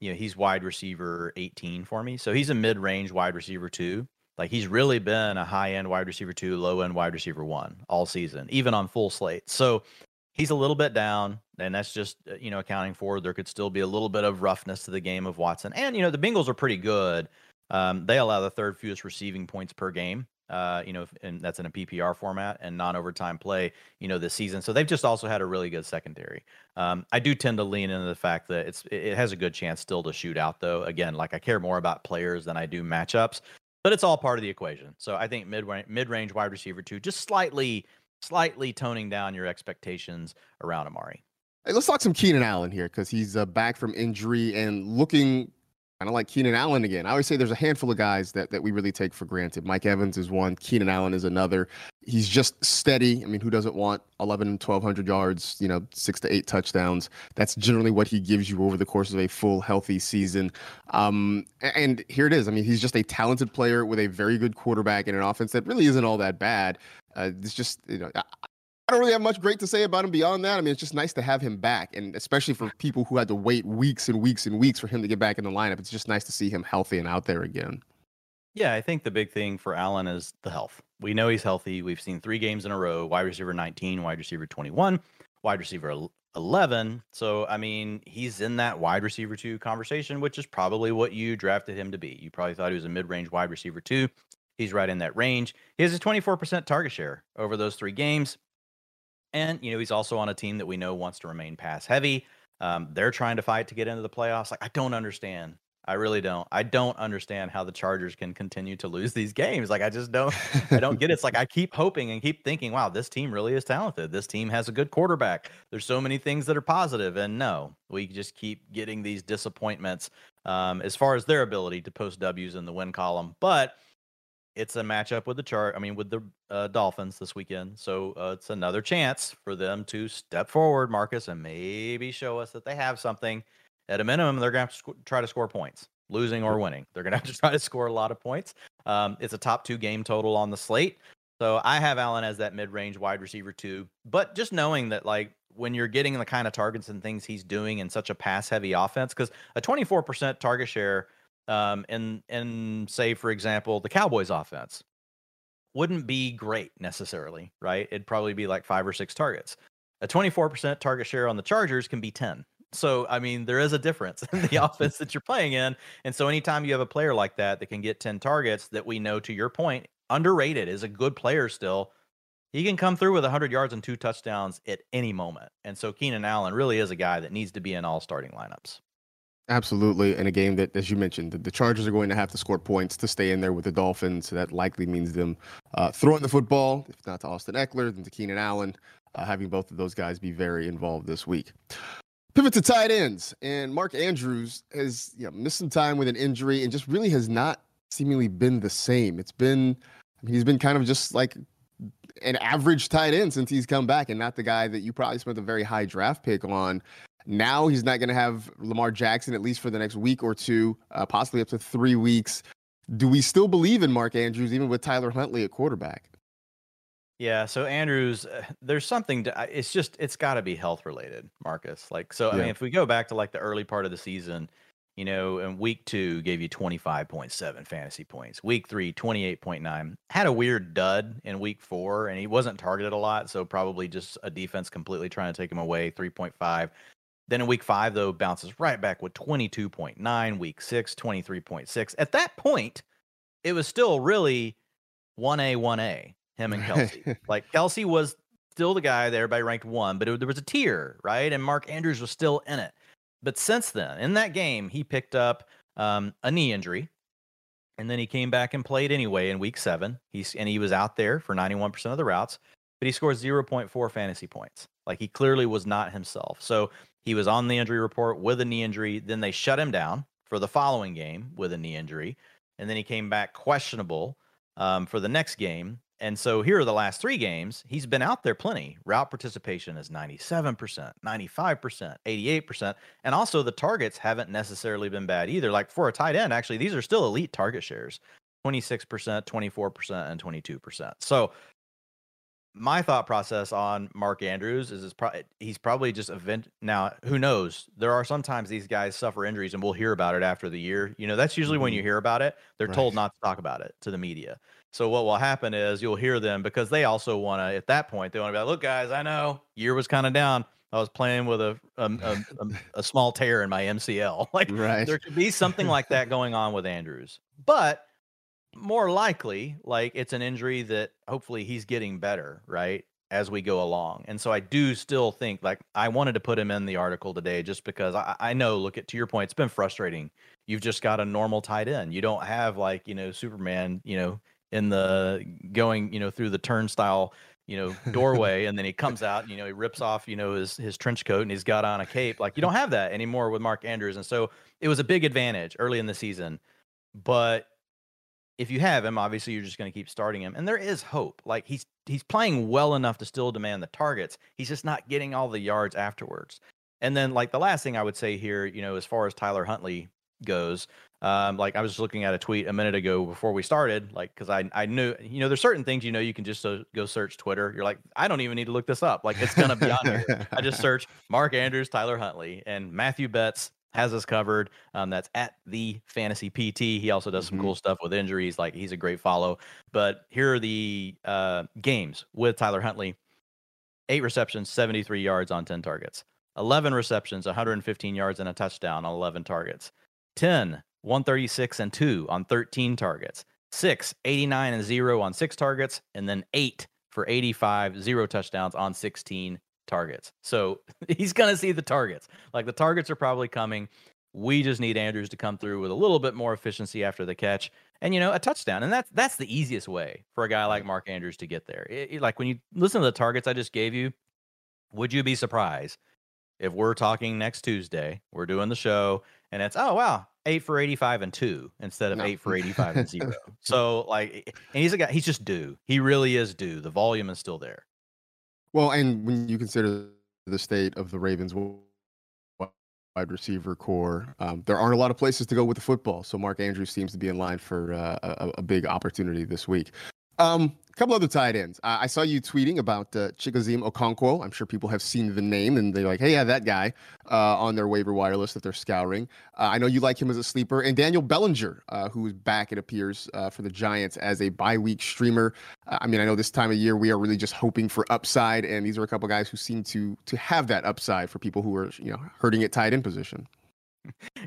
He's wide receiver 18 for me. So he's a mid-range wide receiver 2. Like, he's really been a high-end wide receiver 2, low-end wide receiver 1 all season, even on full slate. So he's a little bit down, and that's just, accounting for there could still be a little bit of roughness to the game of Watson. And, the Bengals are pretty good. They allow the 3rd fewest receiving points per game, and that's in a PPR format and non-overtime play, this season. So they've just also had a really good secondary. I do tend to lean into the fact that it has a good chance still to shoot out, though. Again, like, I care more about players than I do matchups. But it's all part of the equation. So I think mid-range wide receiver 2, just slightly toning down your expectations around Amari. Hey, let's talk some Keenan Allen here, because he's back from injury and looking kind of like Keenan Allen again. I always say there's a handful of guys that we really take for granted. Mike Evans is one. Keenan Allen is another. He's just steady. I mean, who doesn't want 1,100 to 1,200 yards, 6 to 8 touchdowns? That's generally what he gives you over the course of a full, healthy season. And here it is. I mean, he's just a talented player with a very good quarterback and an offense that really isn't all that bad. It's just, I don't really have much great to say about him beyond that. I mean, it's just nice to have him back, and especially for people who had to wait weeks and weeks and weeks for him to get back in the lineup. It's just nice to see him healthy and out there again. Yeah, I think the big thing for Allen is the health. We know he's healthy. We've seen 3 games in a row, wide receiver 19, wide receiver 21, wide receiver 11. So, I mean, he's in that wide receiver 2 conversation, which is probably what you drafted him to be. You probably thought he was a mid-range wide receiver 2. He's right in that range. He has a 24% target share over those 3 games. And, he's also on a team that we know wants to remain pass heavy. They're trying to fight to get into the playoffs. Like, I don't understand. I really don't. I don't understand how the Chargers can continue to lose these games. Like, I just don't. I don't get it. It's like I keep hoping and keep thinking, wow, this team really is talented. This team has a good quarterback. There's so many things that are positive. And no, we just keep getting these disappointments as far as their ability to post W's in the win column. But it's a matchup with the Dolphins this weekend. So it's another chance for them to step forward, Marcus, and maybe show us that they have something. At a minimum, they're going to have to try to score points, losing or winning. They're going to have to try to score a lot of points. It's a top 2 game total on the slate. So I have Allen as that mid-range wide receiver 2. But just knowing that, like, when you're getting the kind of targets and things he's doing in such a pass-heavy offense, because a 24% target share in, say, for example, the Cowboys offense wouldn't be great necessarily, right? It'd probably be like 5 or 6 targets. A 24% target share on the Chargers can be 10. So, I mean, there is a difference in the offense that you're playing in. And so anytime you have a player like that can get 10 targets, that we know, to your point, underrated, is a good player still, he can come through with 100 yards and 2 touchdowns at any moment. And so Keenan Allen really is a guy that needs to be in all starting lineups. Absolutely. And a game that, as you mentioned, the Chargers are going to have to score points to stay in there with the Dolphins. So that likely means them throwing the football, if not to Austin Eckler, then to Keenan Allen, having both of those guys be very involved this week. Pivot to tight ends, and Mark Andrews has missed some time with an injury and just really has not seemingly been the same. He's been kind of just like an average tight end since he's come back, and not the guy that you probably spent a very high draft pick on. Now he's not going to have Lamar Jackson, at least for the next week or two, possibly up to 3 weeks. Do we still believe in Mark Andrews, even with Tyler Huntley at quarterback? Yeah, so Andrews, there's something to, it's got to be health related, Marcus. Like, so, I mean, if we go back to like the early part of the season, you know, in week two gave you 25.7 fantasy points. Week three, 28.9. Had a weird dud in week four, and he wasn't targeted a lot, so probably just a defense completely trying to take him away, 3.5. Then in week five, though, bounces right back with 22.9. Week six, 23.6. At that point, it was still really 1A, 1A. Him and Kelsey. Like, Kelsey was still the guy that everybody ranked one, but there was a tier, right? And Mark Andrews was still in it. But since then, in that game, he picked up a knee injury, and then he came back and played anyway in week seven. He was out there for 91% of the routes, but he scored 0.4 fantasy points. Like, he clearly was not himself. So he was on the injury report with a knee injury. Then they shut him down for the following game with a knee injury, and then he came back questionable for the next game. And so here are the last three games. He's been out there plenty. Route participation is 97%, 95%, 88%. And also the targets haven't necessarily been bad either. Like, for a tight end, actually, these are still elite target shares, 26%, 24%, and 22%. So my thought process on Mark Andrews is he's probably just now, who knows? There are sometimes these guys suffer injuries, and we'll hear about it after the year. You know, that's usually when you hear about it. They're told not to talk about it to the media. So what will happen is you'll hear them, because they also want to, at that point, they want to be like, look, guys, I know year was kind of down. I was playing with a small tear in my MCL. Like, there could be something like that going on with Andrews. But more likely, like, it's an injury that hopefully he's getting better, right, as we go along. And so I do still think, like, I wanted to put him in the article today just because I know, to your point, it's been frustrating. You've just got a normal tight end. You don't have, like, you know, Superman, you know, in the going, you know, through the turnstile, you know, doorway, and then he comes out, and, you know, he rips off, you know, his trench coat, and he's got on a cape. Like, you don't have that anymore with Mark Andrews. And so it was a big advantage early in the season. But if you have him, obviously you're just going to keep starting him. And there is hope. Like, he's playing well enough to still demand the targets. He's just not getting all the yards afterwards. And then, like, the last thing I would say here, you know, as far as Tyler Huntley goes, like, I was just looking at a tweet a minute ago before we started, like, because I knew, you know, there's certain things, you know, you can just go search Twitter. You're like, I don't even need to look this up. Like, it's going to be on there. I just search Mark Andrews, Tyler Huntley, and Matthew Betts has us covered. That's at the Fantasy PT. He also does some cool stuff with injuries. Like, he's a great follow. But here are the games with Tyler Huntley. 8 receptions, 73 yards on 10 targets. 11 receptions, 115 yards and a touchdown on 11 targets. 10, 136 and 2 on 13 targets, 6, 89 and 0 on 6 targets, and then 8 for 85, 0 touchdowns on 16 targets. So he's going to see the targets. Like, the targets are probably coming. We just need Andrews to come through with a little bit more efficiency after the catch and, you know, a touchdown. And that's the easiest way for a guy like Mark Andrews to get there. Like, when you listen to the targets I just gave you, would you be surprised if we're talking next Tuesday, we're doing the show, and it's, oh, wow, 8 for 85 and 2 instead of 8 for 85 and 0. So, like, and he's a guy, he's just due. He really is due. The volume is still there. Well, and when you consider the state of the Ravens wide receiver core, there aren't a lot of places to go with the football. So Mark Andrews seems to be in line for a big opportunity this week. A couple other tight ends. I saw you tweeting about Chikazim Okonkwo. I'm sure people have seen the name and they're like, hey, yeah, that guy on their waiver wire list that they're scouring. I know you like him as a sleeper. And Daniel Bellinger, who is back, it appears, for the Giants as a bye-week streamer. I mean, I know this time of year we are really just hoping for upside, and these are a couple guys who seem to have that upside for people who are, you know, hurting at tight end position.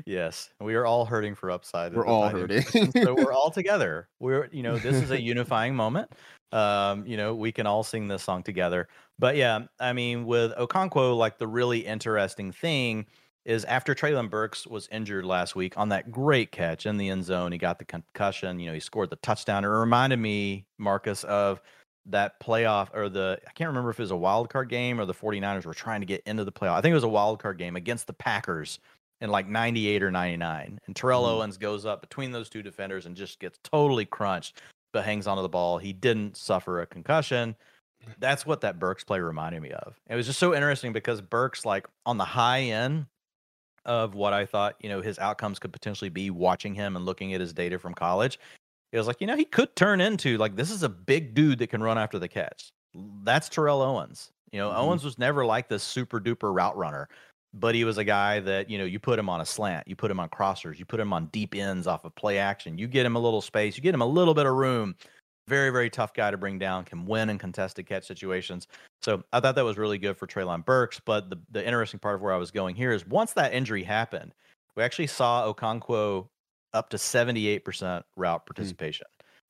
Yes, we are all hurting for upside. We're all hurting. So we're all together. We're, you know, this is a unifying moment. You know, we can all sing this song together. But yeah, I mean, with Okonkwo, like, the really interesting thing is after Treylon Burks was injured last week on that great catch in the end zone, he got the concussion, you know, he scored the touchdown. It reminded me, Marcus, of that playoff, or I can't remember if it was a wild card game or the 49ers were trying to get into the playoff. I think it was a wild card game against the Packers in like 98 or 99. And Terrell Owens goes up between those two defenders and just gets totally crunched, but hangs onto the ball. He didn't suffer a concussion. That's what that Burks play reminded me of. It was just so interesting because Burks, like, on the high end of what I thought, you know, his outcomes could potentially be watching him and looking at his data from college. It was like, you know, he could turn into, like, this is a big dude that can run after the catch. That's Terrell Owens. You know, Owens was never like this super duper route runner, but he was a guy that, you know, you put him on a slant, you put him on crossers, you put him on deep ends off of play action. You get him a little space, you get him a little bit of room. Very, very tough guy to bring down, can win in contested catch situations. So I thought that was really good for Treylon Burks. But the interesting part of where I was going here is once that injury happened, we actually saw Okonkwo up to 78% route participation.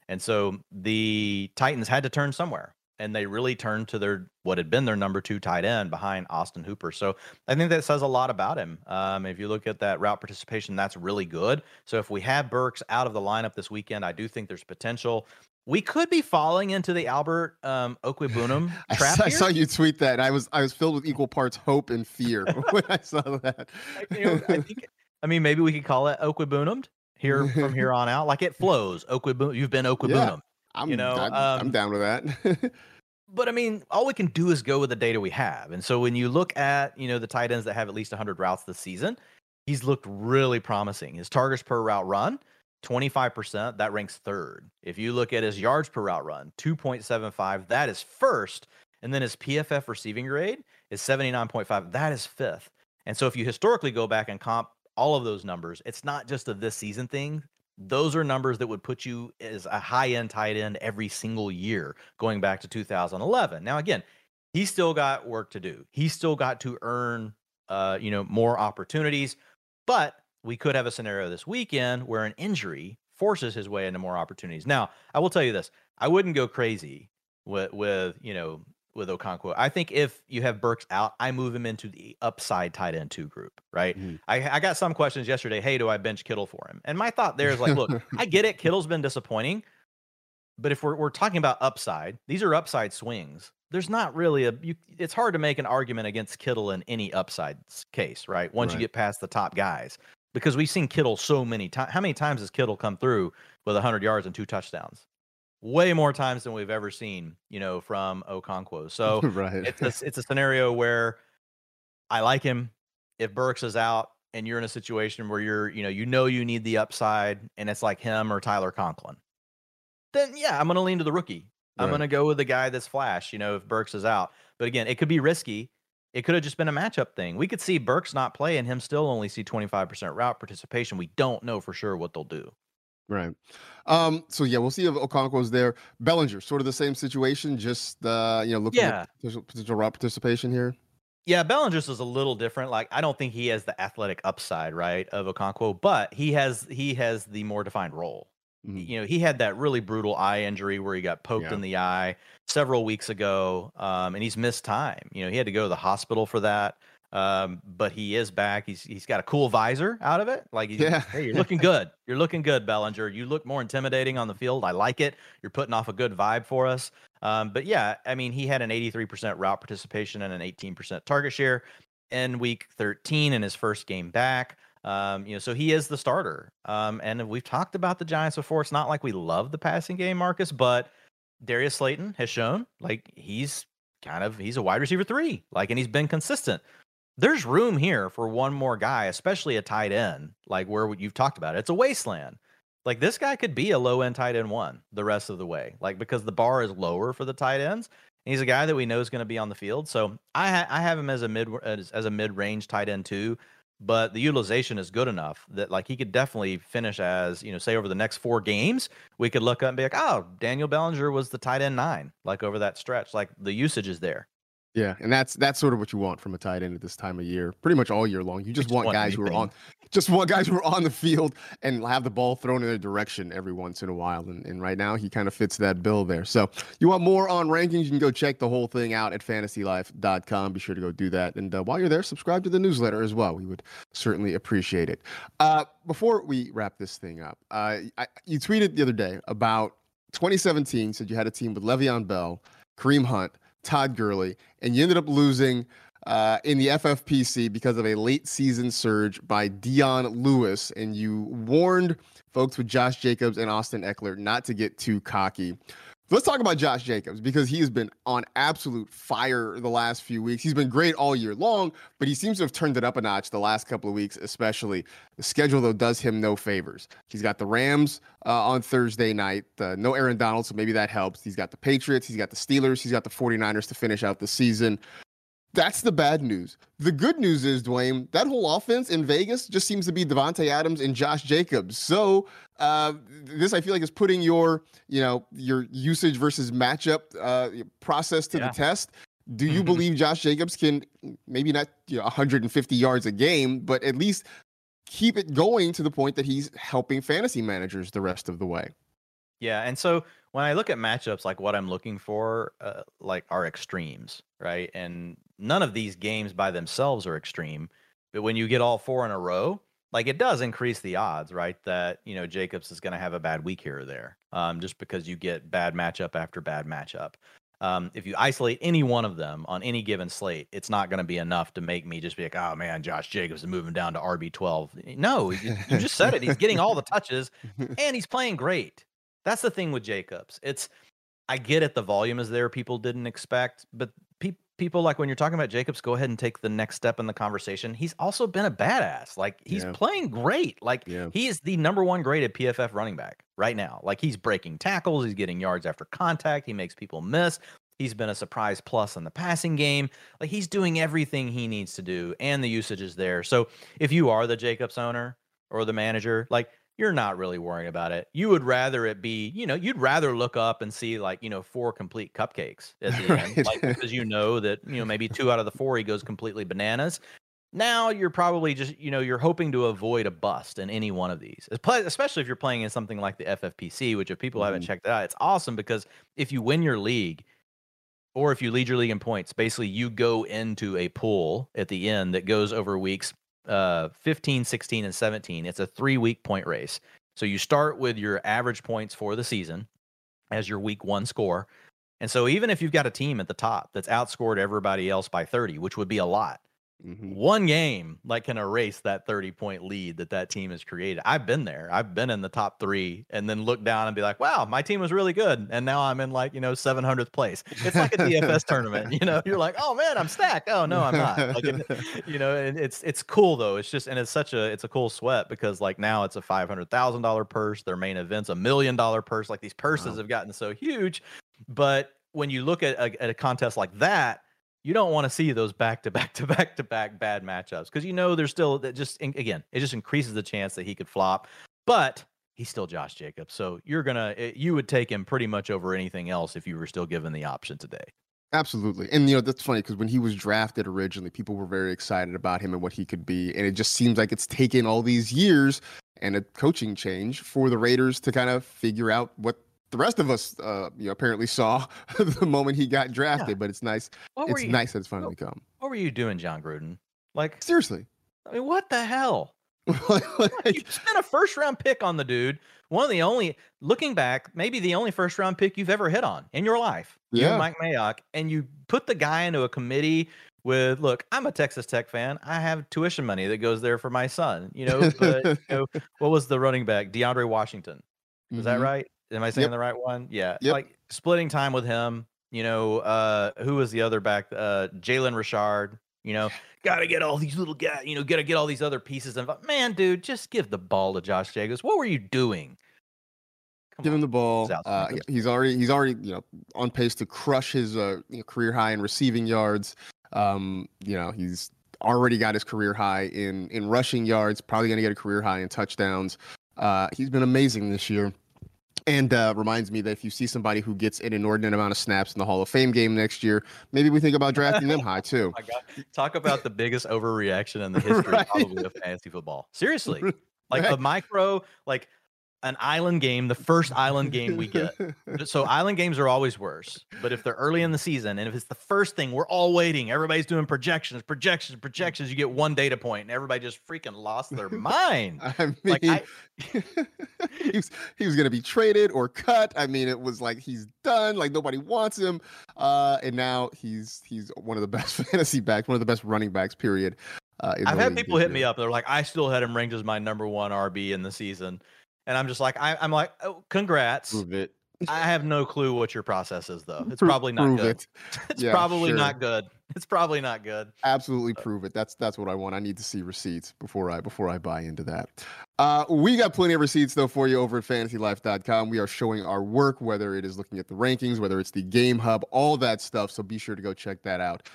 And so the Titans had to turn somewhere. And they really turned to their what had been their number two tight end behind Austin Hooper. So I think that says a lot about him. If you look at that route participation, that's really good. So if we have Burks out of the lineup this weekend, I do think there's potential. We could be falling into the Albert Okwuegbunam trap. I saw you tweet that. And I was filled with equal parts hope and fear when I saw that. You know, I mean, maybe we could call it Okwuegbunam here from here on out. Like it flows. Okwuegbunam, you've been Okwuegbunam. Yeah. I'm down with that. But I mean, all we can do is go with the data we have. And so when you look at, you know, the tight ends that have at least 100 routes this season, he's looked really promising. His targets per route run, 25%, that ranks third. If you look at his yards per route run, 2.75, that is first. And then his PFF receiving grade is 79.5. That is fifth. And so if you historically go back and comp all of those numbers, it's not just a this season thing. Those are numbers that would put you as a high-end tight end every single year going back to 2011. Now, again, he's still got work to do. He's still got to earn, you know, more opportunities. But we could have a scenario this weekend where an injury forces his way into more opportunities. Now, I will tell you this. I wouldn't go crazy with Okonkwo. I think if you have Burks out, I move him into the upside tight end two group, right? I got some questions yesterday. Hey, do I bench Kittle for him? And my thought there is like, look, I get it. Kittle's been disappointing, but if we're talking about upside, these are upside swings. There's not really it's hard to make an argument against Kittle in any upside case, right? Once you get past the top guys, because we've seen Kittle so many times. How many times has Kittle come through with 100 yards and 2 touchdowns? Way more times than we've ever seen, you know, from Okonkwo. So it's a scenario where I like him. If Burks is out and you're in a situation where you're, you know, you need the upside and it's like him or Tyler Conklin, then yeah, I'm going to lean to the rookie. Right. I'm going to go with the guy that's flash, you know, if Burks is out. But again, it could be risky. It could have just been a matchup thing. We could see Burks not play and him still only see 25% route participation. We don't know for sure what they'll do. Right. So yeah, we'll see if Okonkwo's there. Bellinger, sort of the same situation, just you know, looking at potential route participation here. Yeah, Bellinger's is a little different. Like I don't think he has the athletic upside, right, of Okonkwo, but he has the more defined role. You know, he had that really brutal eye injury where he got poked in the eye several weeks ago, and he's missed time. You know, he had to go to the hospital for that. But he is back. He's got a cool visor out of it. Like, hey, you're looking good. You're looking good, Bellinger. You look more intimidating on the field. I like it. You're putting off a good vibe for us. But yeah, I mean, he had an 83% route participation and an 18% target share in week 13 in his first game back. You know, so he is the starter. And we've talked about the Giants before. It's not like we love the passing game, Marcus, but Darius Slayton has shown like he's a wide receiver 3, like, and he's been consistent. There's room here for one more guy, especially a tight end, like where you've talked about it. It's a wasteland. Like this guy could be a low end tight end 1 the rest of the way, like because the bar is lower for the tight ends. And he's a guy that we know is going to be on the field. So I have him as a mid range tight end 2, but the utilization is good enough that like he could definitely finish as, you know, say over the next 4 games, we could look up and be like, oh, Daniel Bellinger was the tight end 9, like over that stretch, like the usage is there. Yeah, and that's sort of what you want from a tight end at this time of year, pretty much all year long. You just want guys who are on the field and have the ball thrown in their direction every once in a while. And right now he kind of fits that bill there. So you want more on rankings? You can go check the whole thing out at fantasylife.com. Be sure to go do that. And while you're there, subscribe to the newsletter as well. We would certainly appreciate it. Before we wrap this thing up, you tweeted the other day about 2017, said you had a team with Le'Veon Bell, Kareem Hunt, Todd Gurley, and you ended up losing in the FFPC because of a late season surge by Dion Lewis, and you warned folks with Josh Jacobs and Austin Eckler not to get too cocky. Let's talk about Josh Jacobs, because he has been on absolute fire the last few weeks. He's been great all year long, but he seems to have turned it up a notch the last couple of weeks, especially. The schedule, though, does him no favors. He's got the Rams on Thursday night. No Aaron Donald, so maybe that helps. He's got the Patriots. He's got the Steelers. He's got the 49ers to finish out the season. That's the bad news. The good news is, Dwayne, that whole offense in Vegas just seems to be Devontae Adams and Josh Jacobs. So this, I feel like, is putting your, your usage versus matchup process to the test. Do you believe Josh Jacobs can maybe not 150 yards a game, but at least keep it going to the point that he's helping fantasy managers the rest of the way? Yeah, and so when I look at matchups, like what I'm looking for, are extremes, right? And none of these games by themselves are extreme, but when you get all four in a row, like, it does increase the odds, right? That, Jacobs is going to have a bad week here or there, just because you get bad matchup after bad matchup. If you isolate any one of them on any given slate, it's not going to be enough to make me just be like, oh man, Josh Jacobs is moving down to RB12. No, you just said it. He's getting all the touches and he's playing great. That's the thing with Jacobs. I get it. The volume is there. People didn't expect, but people, like, when you're talking about Jacobs, go ahead and take the next step in the conversation. He's also been a badass. Like, he's playing great. Like, he is the #1 graded PFF running back right now. Like, he's breaking tackles. He's getting yards after contact. He makes people miss. He's been a surprise plus in the passing game. Like, he's doing everything he needs to do, and the usage is there. So if you are the Jacobs owner or the manager, like, you're not really worrying about it. You would rather it be, you'd rather look up and see, like, 4 complete cupcakes at the end, like, because you know that, maybe 2 out of the 4 he goes completely bananas. Now you're probably just, you're hoping to avoid a bust in any one of these, especially if you're playing in something like the FFPC, which, if people haven't checked out, it's awesome, because if you win your league, or if you lead your league in points, basically you go into a pool at the end that goes over weeks 15, 16, and 17. It's a 3-week point race. So you start with your average points for the season as your week 1 score. And so even if you've got a team at the top that's outscored everybody else by 30, which would be a lot, one game can erase that 30-point lead that team has created. I've been there. I've been in the top 3 and then look down and be like, wow, my team was really good. And now I'm in 700th place. It's like a DFS tournament, you're like, oh man, I'm stacked. Oh no, I'm not. And it's cool though. It's just, and it's such a, it's a cool sweat, because now it's a $500,000 purse. Their main event's $1 million purse. Like, these purses have gotten so huge, but when you look at a contest like that, you don't want to see those back-to-back bad matchups, because there's still that. Just again, it just increases the chance that he could flop. But he's still Josh Jacobs, so you would take him pretty much over anything else if you were still given the option today. Absolutely. And that's funny, because when he was drafted originally, people were very excited about him and what he could be, and it just seems like it's taken all these years and a coaching change for the Raiders to kind of figure out what the rest of us, apparently saw the moment he got drafted, but it's nice. It's nice that it's finally come. What were you doing, John Gruden? Like, seriously, I mean, what the hell? You spent a first-round pick on the dude. One of the only, looking back, maybe the only first-round pick you've ever hit on in your life. Yeah, Mike Mayock, and you put the guy into a committee with, look, I'm a Texas Tech fan. I have tuition money that goes there for my son. But what was the running back? DeAndre Washington. Is that right? Am I saying the right one? Yeah. Yep. Like, splitting time with him, who was the other back? Jalen Richard, got to get all these little guys, got to get all these other pieces involved. Man, dude, just give the ball to Josh Jacobs. What were you doing? Give him the ball. He's already, on pace to crush his career high in receiving yards. He's already got his career high in rushing yards, probably going to get a career high in touchdowns. He's been amazing this year. And reminds me that if you see somebody who gets an inordinate amount of snaps in the Hall of Fame game next year, maybe we think about drafting them high too. Oh my God. Talk about the biggest overreaction in the history probably of fantasy football. Seriously, like a micro, like an island game, the first island game we get. So island games are always worse, but if they're early in the season and if it's the first thing we're all waiting, everybody's doing projections, you get one data point and everybody just freaking lost their mind. I mean, he was going to be traded or cut. I mean, it was like, he's done, like nobody wants him. And now he's one of the best fantasy backs, one of the best running backs, period. I've had people hit me up. They're like, I still had him ranked as my #1 RB in the season. And I'm just like, oh, congrats. Move it. I have no clue what your process is, though. It's probably not good. It's probably not good. Absolutely, so prove it. That's what I want. I need to see receipts before I buy into that. We got plenty of receipts, though, for you over at fantasylife.com. We are showing our work, whether it is looking at the rankings, whether it's the game hub, all that stuff. So be sure to go check that out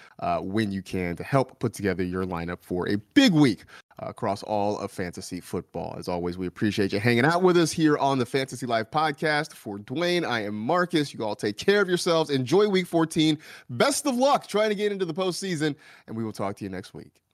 when you can to help put together your lineup for a big week across all of fantasy football. As always, we appreciate you hanging out with us here on the Fantasy Life podcast. For Dwayne, I am Marcus. You all take care of yourselves. Enjoy week 14. Best of luck trying to get into the postseason, and we will talk to you next week.